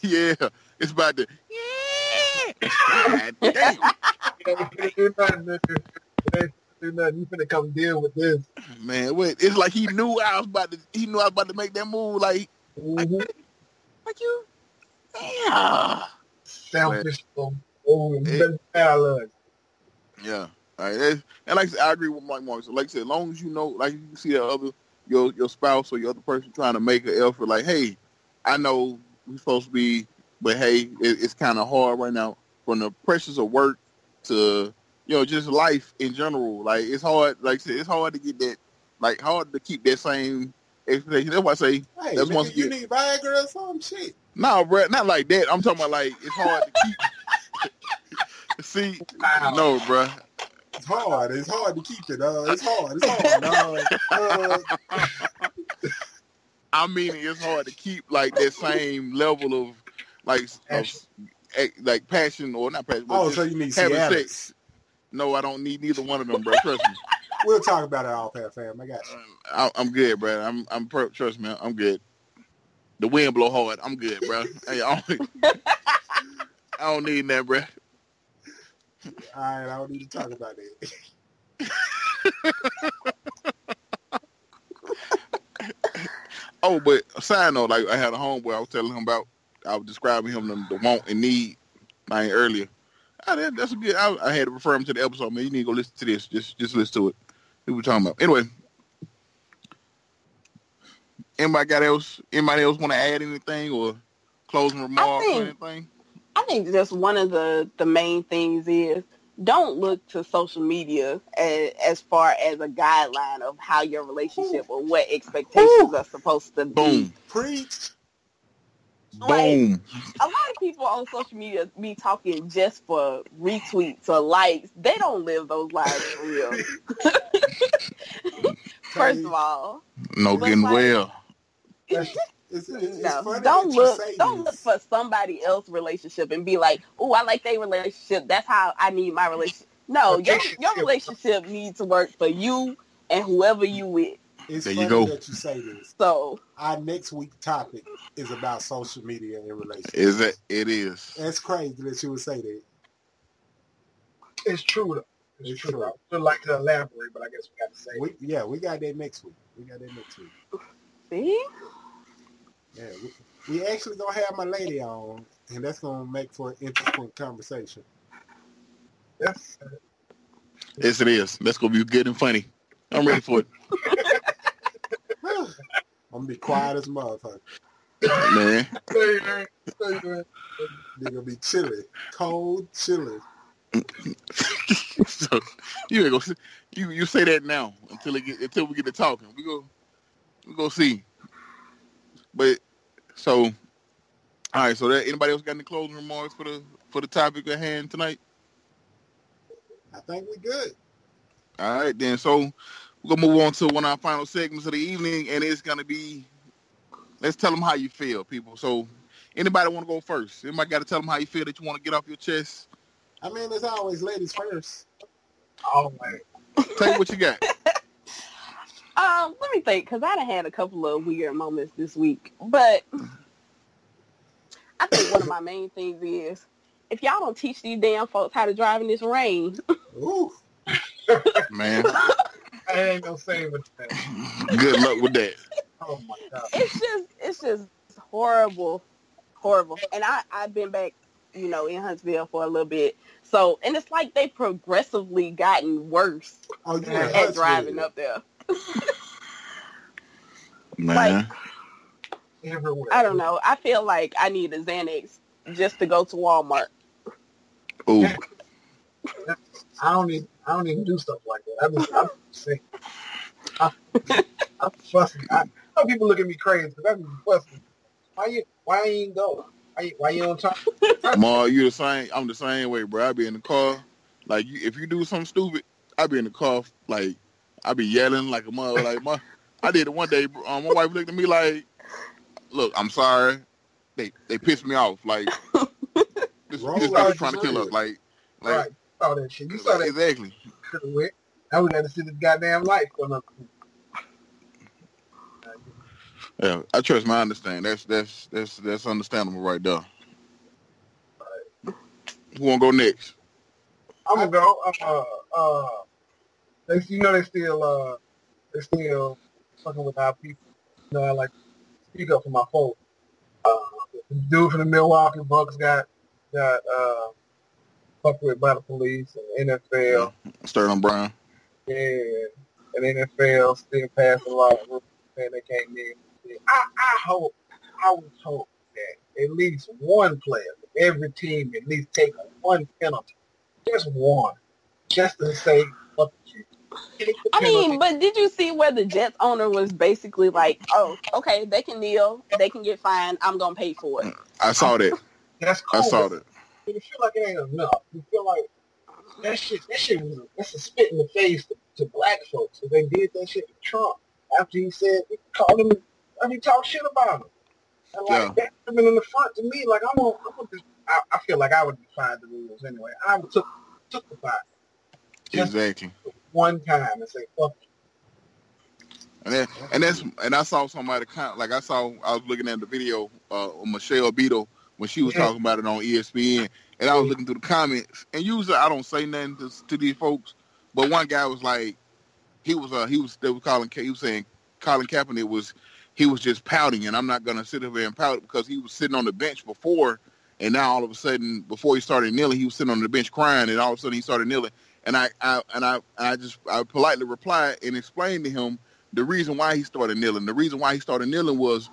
yeah, it's about to, yeah, damn. Nothing. You finna come deal with this, man. Wait, it's like he knew I was about to. He knew I was about to make that move. Like, mm-hmm. like, like you, yeah, selfish. Oh, yeah. All right. And like I said, I agree with Mike Marks. So like I said, as long as you know, like you see the other your your spouse or your other person trying to make an effort. Like, hey, I know we're supposed to be, but hey, it, it's kind of hard right now from the pressures of work to. You know, just life in general. Like it's hard. Like I said, it's hard to get that. Like hard to keep that same expectation. That's why I say. Hey, that's man, you get, need Viagra or some shit. Nah, bro, not like that. I'm talking about like it's hard to keep. See, wow. No, bro. It's hard. It's hard to keep it. Uh, it's hard. It's hard. uh, uh. I mean, it's hard to keep like that same level of like of, like passion or not passion. Oh, so you need having Seattle. Sex. No, I don't need neither one of them, bro. Trust me. We'll talk about it all, Pat fam. I got you. I, I'm good, bro. I'm, I'm. Per- trust me, I'm good. The wind blow hard. I'm good, bro. Hey, I, don't, I don't need that, bro. All right, I don't need to talk about it. Oh, but side note, like I had a homeboy. I was telling him about. I was describing him the, the want and need thing earlier. I did, that's a good. I, I had to refer him to the episode. Man, you need to go listen to this. Just, just listen to it. Who we were talking about? Anyway, Anybody got else? Anybody else want to add anything or closing remarks or anything? I think that's one of the, the main things is don't look to social media as, as far as a guideline of how your relationship Ooh. or what expectations Ooh. are supposed to be. Boom. Preach. Like, Boom. A lot of people on social media be talking just for retweets or likes. They don't live those lives for real. First of all. No getting like, well. It's, it's, it's no, don't look don't look for somebody else's relationship and be like, oh, I like their relationship. That's how I need my relationship. No, your, your relationship needs to work for you and whoever you with. It's there funny you go. that you say this. So our next week topic is about social media and relationships. Is it? It is. That's crazy that you would say that. It's true though. It's, it's true. true. I'd like to elaborate, but I guess we got to say. We, yeah, we got that next week. We got that next week. See? Yeah, we, we actually gonna have my lady on, and that's gonna make for an interesting conversation. Yes. Yes, it is. That's gonna be good and funny. I'm ready for it. I'm gonna be quiet as a motherfucker. Man. They're gonna be chilly. Cold chilly. So you ain't gonna you you say that now until it get, until we get to talking. We go we go see. But so all right, so that anybody else got any closing remarks for the for the topic at hand tonight? I think we good. All right then, so we're going to move on to one of our final segments of the evening, and it's going to be, let's tell them how you feel, people. So, anybody want to go first? Anybody got to tell them how you feel that you want to get off your chest? I mean, there's always ladies first. Always. Oh, tell me what you got. um, Let me think, because I done had a couple of weird moments this week. But I think one of my main things is, if y'all don't teach these damn folks how to drive in this rain. Ooh. Man. I ain't gonna say it with that. Good luck with that. Oh my God. It's just, it's just horrible, horrible. And I, I've been back, you know, in Huntsville for a little bit. So, and it's like they progressively gotten worse oh, yeah, at Huntsville. driving up there. Man. Like, I don't know. I feel like I need a Xanax just to go to Walmart. Ooh. I don't even, I don't even do stuff like that. I'm just, I'm sick. I'm, I'm fussing. I, some people look at me crazy because I be fussing. Why you, why you ain't go? Why you, why you on time? Ma, you the same. I'm the same way, bro. I be in the car. Like, you, if you do something stupid, I be in the car. Like, I be yelling like a mother. Like, my, I did it one day. Um, my wife looked at me like, "Look, I'm sorry. They, they pissed me off. Like, this, this guy was trying to kill us. Like, like." Right. Saw that shit. You saw that. Exactly. I would have to see this goddamn life for another. Yeah, I trust my understanding. That's that's that's that's understandable right there. Right. Who wanna go next? I'm gonna go. Uh, uh, they, you know, they still uh, they still fucking with our people. You know, I like speak up for my folks. Uh, dude from the Milwaukee Bucks got got. Uh, fucked with by the police and N F L. Yeah. Sterling Brown. Yeah. And N F L still passing laws saying they can't name it. I, I hope, I would hope that at least one player, every team at least take one penalty. Just one. Just to say, fuck you. I mean, but did you see where the Jets owner was basically like, oh, okay, they can kneel, they can get fined, I'm going to pay for it. I saw that. That's cool. I saw that. You feel like it ain't enough. You feel like that shit, that shit was a, that's a spit in the face to, to black folks. So they did that shit to Trump after he said, he called him, I mean, talk shit about him. And like, yeah. That's been in the front to me. Like, I'm gonna, I'm gonna just, I, I feel like I would defy the rules anyway. I would took, took the fight. Exactly. One time and say, fuck you. And, then, and, that's, and I saw somebody, like I saw, I was looking at the video uh, of Michelle Beadle when she was talking about it on E S P N, and I was looking through the comments, and usually I don't say nothing to, to these folks, but one guy was like, he was uh, he was they were calling he was saying Colin Kaepernick was he was just pouting, and I'm not gonna sit over here and pout because he was sitting on the bench before, and now all of a sudden before he started kneeling he was sitting on the bench crying, and all of a sudden he started kneeling, and I, I and I I just I politely replied and explained to him the reason why he started kneeling, the reason why he started kneeling was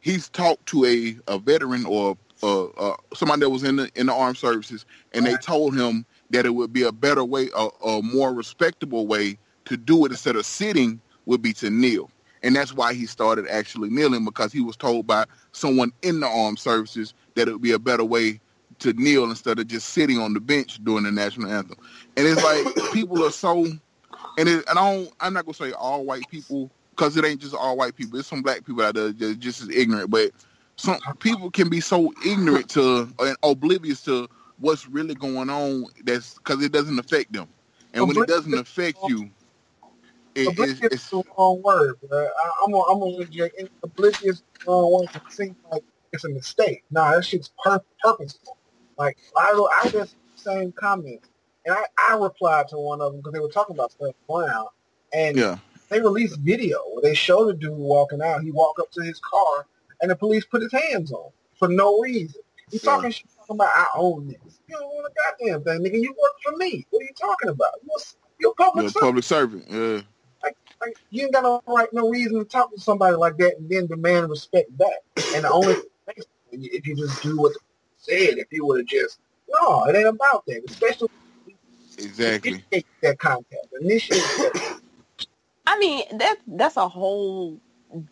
he's talked to a, a veteran or uh, uh, somebody that was in the in the armed services, and they told him that it would be a better way, a, a more respectable way to do it instead of sitting would be to kneel. And that's why he started actually kneeling, because he was told by someone in the armed services that it would be a better way to kneel instead of just sitting on the bench during the national anthem. And it's like people are so, and, it, and I don't, I'm not going to say all white people, because it ain't just all white people. There's some black people out there that are just as ignorant, but some people can be so ignorant to and oblivious to what's really going on, that's because it doesn't affect them. And oblivious, when it doesn't affect you, it, oblivious it's, it's the wrong word, bro. I, I'm gonna, I'm gonna get oblivious. The wrong word. It seems like it's a mistake. Nah, that shit's pur- purposeful. Like I, I just same comments, and I, I replied to one of them because they were talking about Sterling Brown, and yeah. They released video where they showed the dude walking out. He walked up to his car, and the police put his hands on him for no reason. He's yeah. talking shit about I own this. You don't want a goddamn thing, nigga. You work for me. What are you talking about? You're, you're public. You're a public servant. Yeah. Like, like you ain't got no right, no reason to talk to somebody like that and then demand respect back. And the only thing if you just do what the said, if you would have just no, it ain't about that. Especially exactly initiate that contact. Initiate that. I mean that that's a whole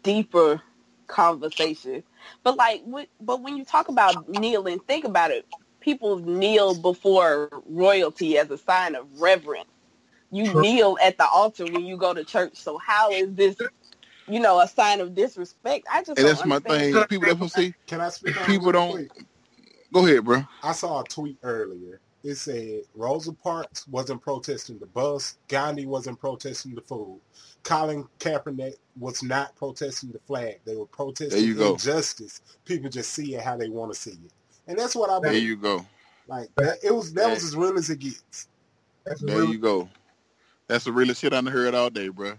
deeper conversation, but like, but when you talk about kneeling, think about it. People kneel before royalty as a sign of reverence. You True. Kneel at the altar when you go to church. So how is this, you know, a sign of disrespect? I just and that's my thing. People that see. Can I speak? People don't. Go ahead, bro. I saw a tweet earlier. It said Rosa Parks wasn't protesting the bus. Gandhi wasn't protesting the food. Colin Kaepernick was not protesting the flag. They were protesting injustice. People just see it how they want to see it, and that's what I believe. There you go. Like that, it was. That yeah. was as real as it gets. That's there real. You go. That's the realest shit I've heard all day, bro.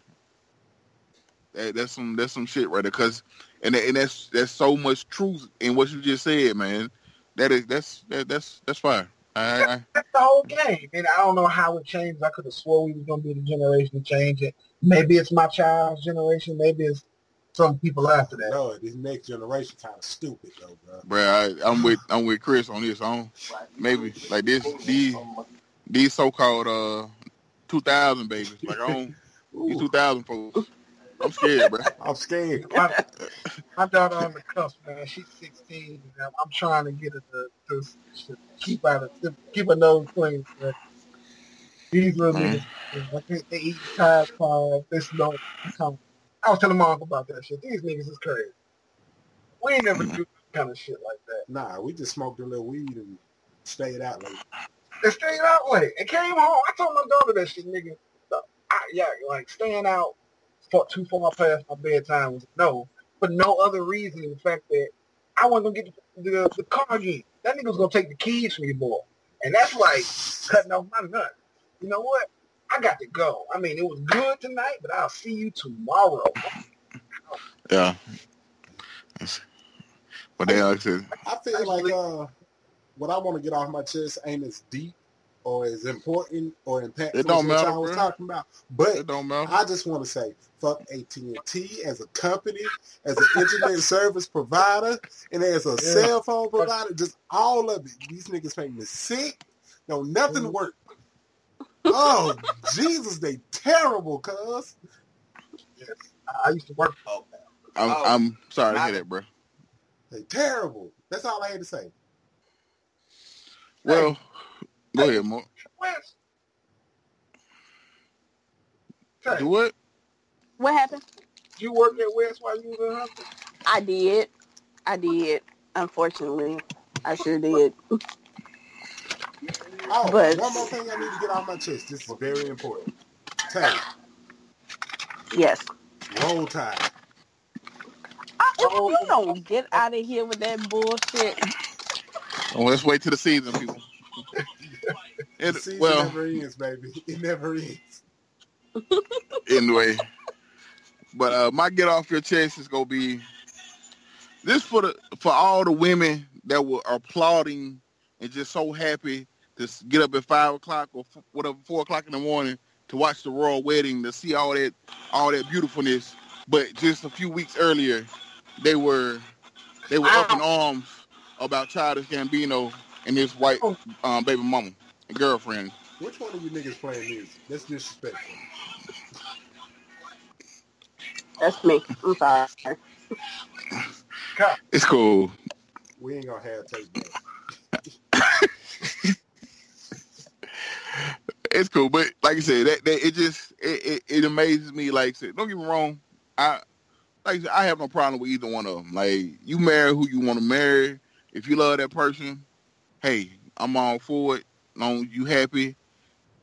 That, that's some. That's some shit right there. Cause and and that's that's so much truth in what you just said, man. That is that's that, that's that's fire. I, I, that's the whole game, and I don't know how it changed. I could have swore we was gonna be the generation to change it. Maybe it's my child's generation. Maybe it's some people after that. No, this next generation kind of stupid though, bro. Bro, I, I'm with I'm with Chris on this. On maybe like this these these so called uh two thousand babies. Like I don't these two thousand folks. I'm scared, bro. I'm scared. My, my daughter on the cusp, man. She's sixteen. And I'm trying to get her to, to, to keep out of to keep her nose clean. Man. These little niggas, I think they eat Tide Pods. They smoke. I was telling my uncle about that shit. These niggas is crazy. We ain't never do kind of shit like that. Nah, we just smoked a little weed and stayed out late. They stayed out late. It came home. I told my daughter that shit, nigga. I, yeah, like staying out for too far past my bedtime was no, for no other reason than the fact that I wasn't gonna get the, the, the car again. That nigga was gonna take the keys from your boy, and that's like cutting off my nut. You know what? I got to go. I mean, it was good tonight, but I'll see you tomorrow. Yeah. But they are too. I feel like uh, what I want to get off my chest ain't as deep or as important or impactful as what I was talking about. But it don't matter. I just want to say, fuck A T and T as a company, as an internet service provider, and as a yeah. cell phone provider, just all of it. These niggas make me sick. No, nothing mm. work. Oh, Jesus, they terrible, cuz. Yes, I used to work for them. I'm, oh, I'm sorry to hear that, bro. They terrible. That's all I had to say. Well, hey, go hey, ahead, Mark. Hey. Do what? What happened? You worked at West while you were in Hunter? I did. I did. Unfortunately, I sure did. Oh, but, one more thing I need to get off my chest. This is very important. Tag. Yes. Roll Tide. I, if oh, you don't get out of here with that bullshit. Oh, let's wait till the season, people. It, the season well, never ends, baby. It never ends. Anyway. But uh, my get off your chest is going to be this for the for all the women that were applauding and just so happy to get up at five o'clock or whatever, four o'clock in the morning to watch the royal wedding, to see all that, all that beautifulness. But just a few weeks earlier, they were they were wow. up in arms about Childish Gambino and his white um, baby mama and girlfriend. Which one of you niggas playing music? That's disrespectful. That's me. I'm sorry. It's cool. We ain't gonna have tape back. It's cool, but like I said, that, that it just it, it, it amazes me. Like I said, don't get me wrong, I like I, said, I have no problem with either one of them. Like, you marry who you want to marry. If you love that person, hey, I'm all for it. As long as you happy,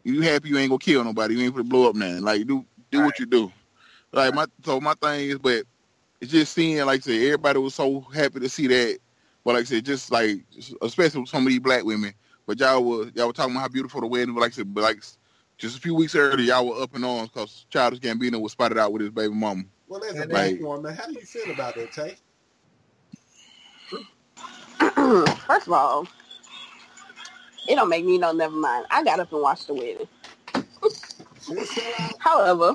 you happy, you ain't gonna kill nobody. You ain't gonna blow up nothing. Like, do do all what right. you do. Like my so my thing is, but it's just seeing, like I said, everybody was so happy to see that. But like I said, just like especially with some of these black women. But y'all were y'all were talking about how beautiful the wedding was. Like I said, but like just a few weeks earlier, y'all were up in arms because Childish Gambino was spotted out with his baby mama. Well, as a black woman, how do you feel about that, Tay? First of all, it don't make me no never mind. I got up and watched the wedding. However,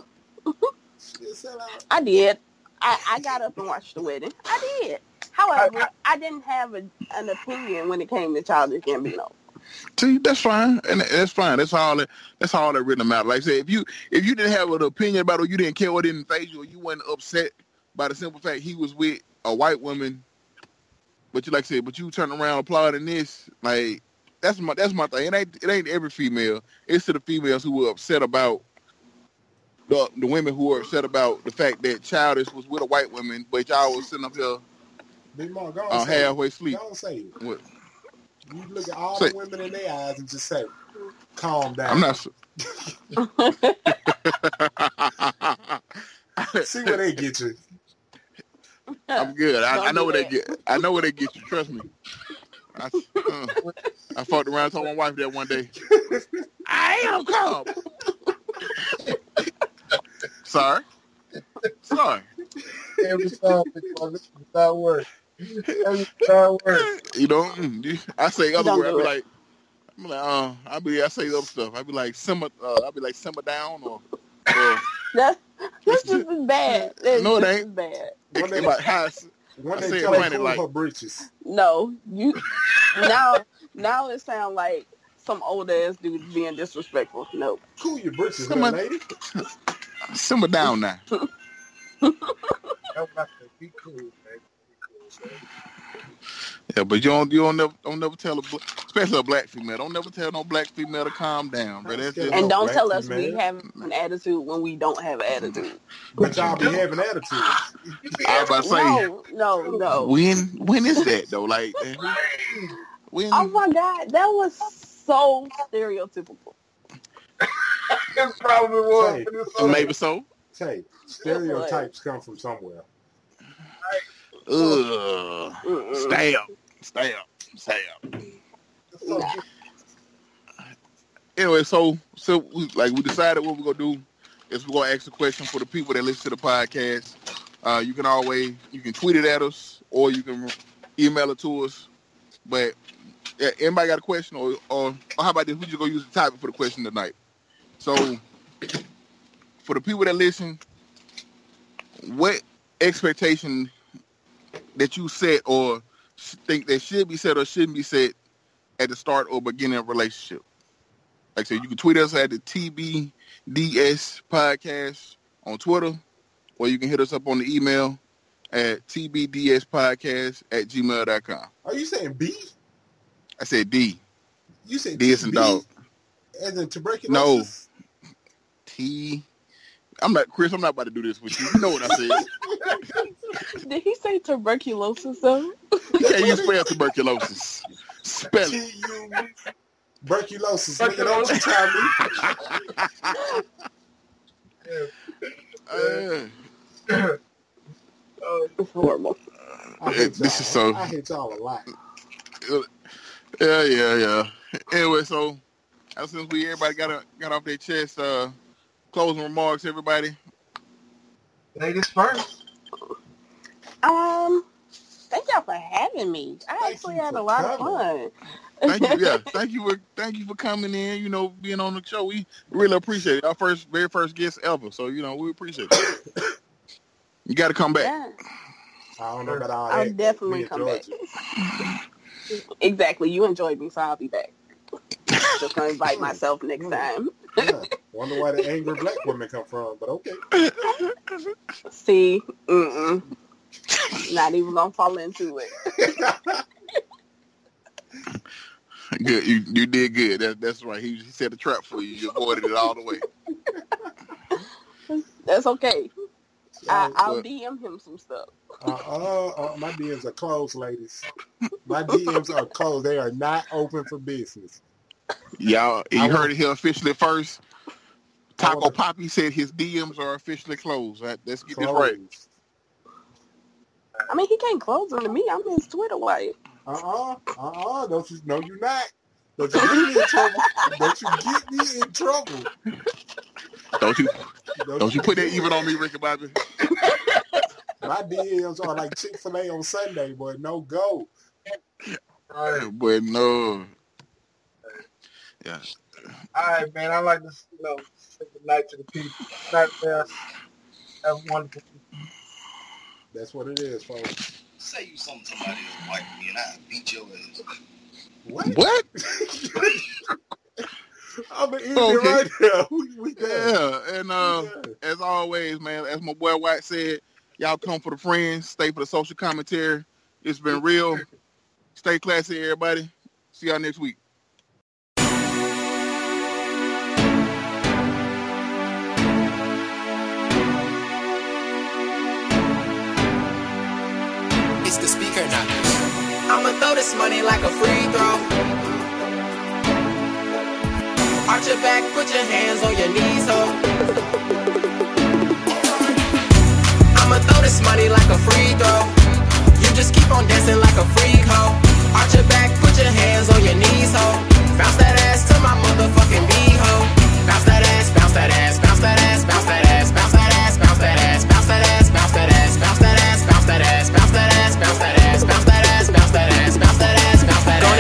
I did. I, I got up and watched the wedding. I did. However, I, I, I didn't have a, an opinion when it came to Childish Gambino. See, that's fine, and that's fine. That's all. That, that's all that really matters. Like I said, if you if you didn't have an opinion about it, you didn't care what didn't phase you, or you weren't upset by the simple fact he was with a white woman. But you like I said, but you turn around applauding this. Like that's my that's my thing. It ain't it ain't every female. It's to the females who were upset about. The, the women who are upset about the fact that Childish was with a white woman, but y'all was sitting up here Mom, go uh, say halfway it. Sleep. Don't say it. What? You look at all say the women in their eyes and just say, calm down. I'm not sure. See where they get you. I'm good. I, I know where they get I know where they get you. Trust me. I, uh, I fucked around and told my wife that one day. I am calm. Sorry. Sorry. Every time it's not work. Every time work. You know, I say other words. I be like, I'm like, uh, I be, I say other stuff. I be like, simmer. Uh, I be like, simmer down, or. or that's that's just as bad. That's no, it ain't bad. One day, like, I, one I day, tell her like, her britches. No, you now now it sounds like some old ass dude being disrespectful. Nope. Cool your britches, man, lady. Simmer down now. Be cool, man. Yeah, but you don't, you don't never, don't never tell a, especially a black female, don't never tell no black female to calm down, bro. That's just and no don't tell us female. We have an attitude when we don't have an attitude. But y'all be having attitudes. I was about to say, no, no, no. When, when is that though? Like, when? Oh my God, that was so stereotypical. It probably was. Say, maybe so. Say, stereotypes come from somewhere. Ugh. Ugh. Stay up. Stay up. Stay up. Yeah. Anyway, so so we, like we decided what we're gonna do is we're gonna ask a question for the people that listen to the podcast. Uh, you can always you can tweet it at us or you can email it to us. But yeah, anybody got a question or, or or how about this? We just gonna use the topic for the question tonight. So, for the people that listen, what expectation that you set or think that should be set or shouldn't be set at the start or beginning of a relationship? Like I said, you can tweet us at the T P D S podcast on Twitter, or you can hit us up on the email at T P D S podcast at gmail dot com. Are you saying B? I said D. You said D as in dog. As in tuberculosis? No. He, I'm not Chris. I'm not about to do this with you. You know what I said. Did he say tuberculosis though? Yeah, you spell tuberculosis. Spell it. Tuberculosis. Look at all the time. It's horrible. This is so. I hate y'all a lot. Yeah, yeah, yeah. Anyway, so since we everybody got a, got off their chest, uh. Closing remarks, everybody. Ladies first. Um, thank y'all for having me. I thank actually had a lot of fun. Thank you. Yeah. Thank you. For, thank you for coming in, you know, being on the show. We really appreciate it. Our first, very first guest ever. So, you know, we appreciate it. You got to come back. Yeah. I don't know about all that. I'll definitely come back. Exactly. You enjoyed me, so I'll be back. Just going to invite myself next time. Yeah. Wonder where the angry black women come from, but okay. See? Mm-mm. Not even going to fall into it. Good, you you did good. That, that's right. He, he set a trap for you. You avoided it all the way. That's okay. So, I, I'll uh, D M him some stuff. Uh, uh, uh, my D Ms are closed, ladies. My D Ms are closed. They are not open for business. Y'all, you I heard wanna, it here officially first. Taco wanna, Poppy said his D Ms are officially closed. Right, let's get closed. This right. I mean, he can't close them to me. I'm his Twitter wife. Uh-uh, uh-uh, don't you, no you're not. Don't you get me in trouble. Don't you get me in trouble. Don't you, don't, don't you put that even on me, Ricky Bobby. My D Ms are like Chick-fil-A on Sunday, boy, no go. All right, boy, no. Yeah. All right, man, I like to, you know, say goodnight to the people. Night fast. Have a wonderful people. That's what it is, folks. Say you something to somebody that's like me and I beat your ass. What? What? I'm an idiot okay. right now. We, we yeah, and uh, yeah. as always, man, as my boy White said, y'all come for the friends, stay for the social commentary. It's been real. Stay classy, everybody. See y'all next week. I'ma throw this money like a free throw. Arch your back, put your hands on your knees, ho. I'ma throw this money like a free throw. You just keep on dancing like a freak, ho. Arch your back, put your hands on your knees, ho. Bounce that ass to my motherfucking beat, ho. Bounce that ass, bounce that ass, bounce that ass, bounce that ass, bounce that ass, bounce that ass, bounce that ass, bounce that ass, bounce that ass, bounce that ass, bounce that ass, bounce that ass.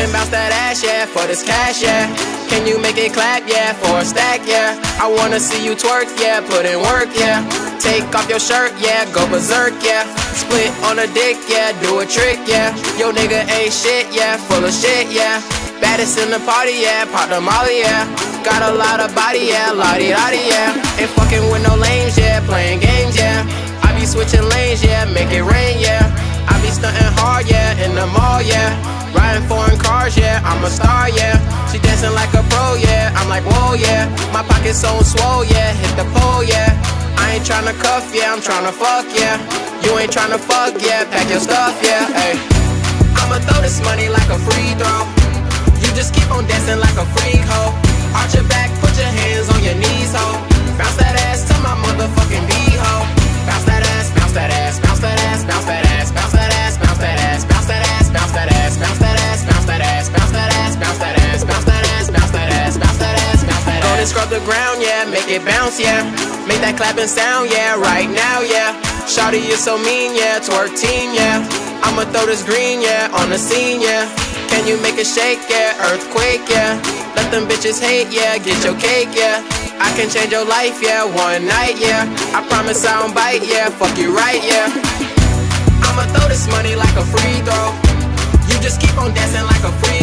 Bounce that ass, yeah, for this cash, yeah. Can you make it clap, yeah, for a stack, yeah. I wanna see you twerk, yeah, put in work, yeah. Take off your shirt, yeah, go berserk, yeah. Split on a dick, yeah, do a trick, yeah. Yo nigga ain't shit, yeah, full of shit, yeah. Baddest in the party, yeah, pop the molly, yeah. Got a lot of body, yeah, la-di-da-di, yeah. Ain't fucking with no lames, yeah, playing games, yeah. I be switching lanes, yeah, make it rain, yeah. I be stunting hard, yeah, in the mall, yeah. Riding foreign cars, yeah, I'm a star, yeah. She dancing like a pro, yeah, I'm like, whoa, yeah. My pocket's so swole, yeah, hit the pole, yeah. I ain't tryna cuff, yeah, I'm tryna fuck, yeah. You ain't tryna fuck, yeah, pack your stuff, yeah, ayy. I'ma throw this money like a free throw. You just keep on dancing like a freak, ho. Arch your back, put your hands on your knees, ho. Bounce that ass to my motherfucking beat, ho. Bounce that ass, bounce that ass, bounce that ass, bounce that ass, bounce that ass, bounce that ass, bounce that ass, bounce that ass, bounce that ass, bounce that ass, bounce that ass, bounce that ass, bounce that ass, bounce that ass, bounce that ass, bounce that ass. Go and scrub the ground, yeah, make it bounce, yeah. Make that clapping sound, yeah, right now, yeah. Shawty, you're so mean, yeah, twerk team, yeah. I'ma throw this green, yeah, on the scene, yeah. Can you make it shake, yeah, earthquake, yeah. Let them bitches hate, yeah, get your cake, yeah. I can change your life, yeah, one night, yeah. I promise I don't bite, yeah, fuck you right, yeah. I'ma throw this money like a free throw. You just keep on dancing like a free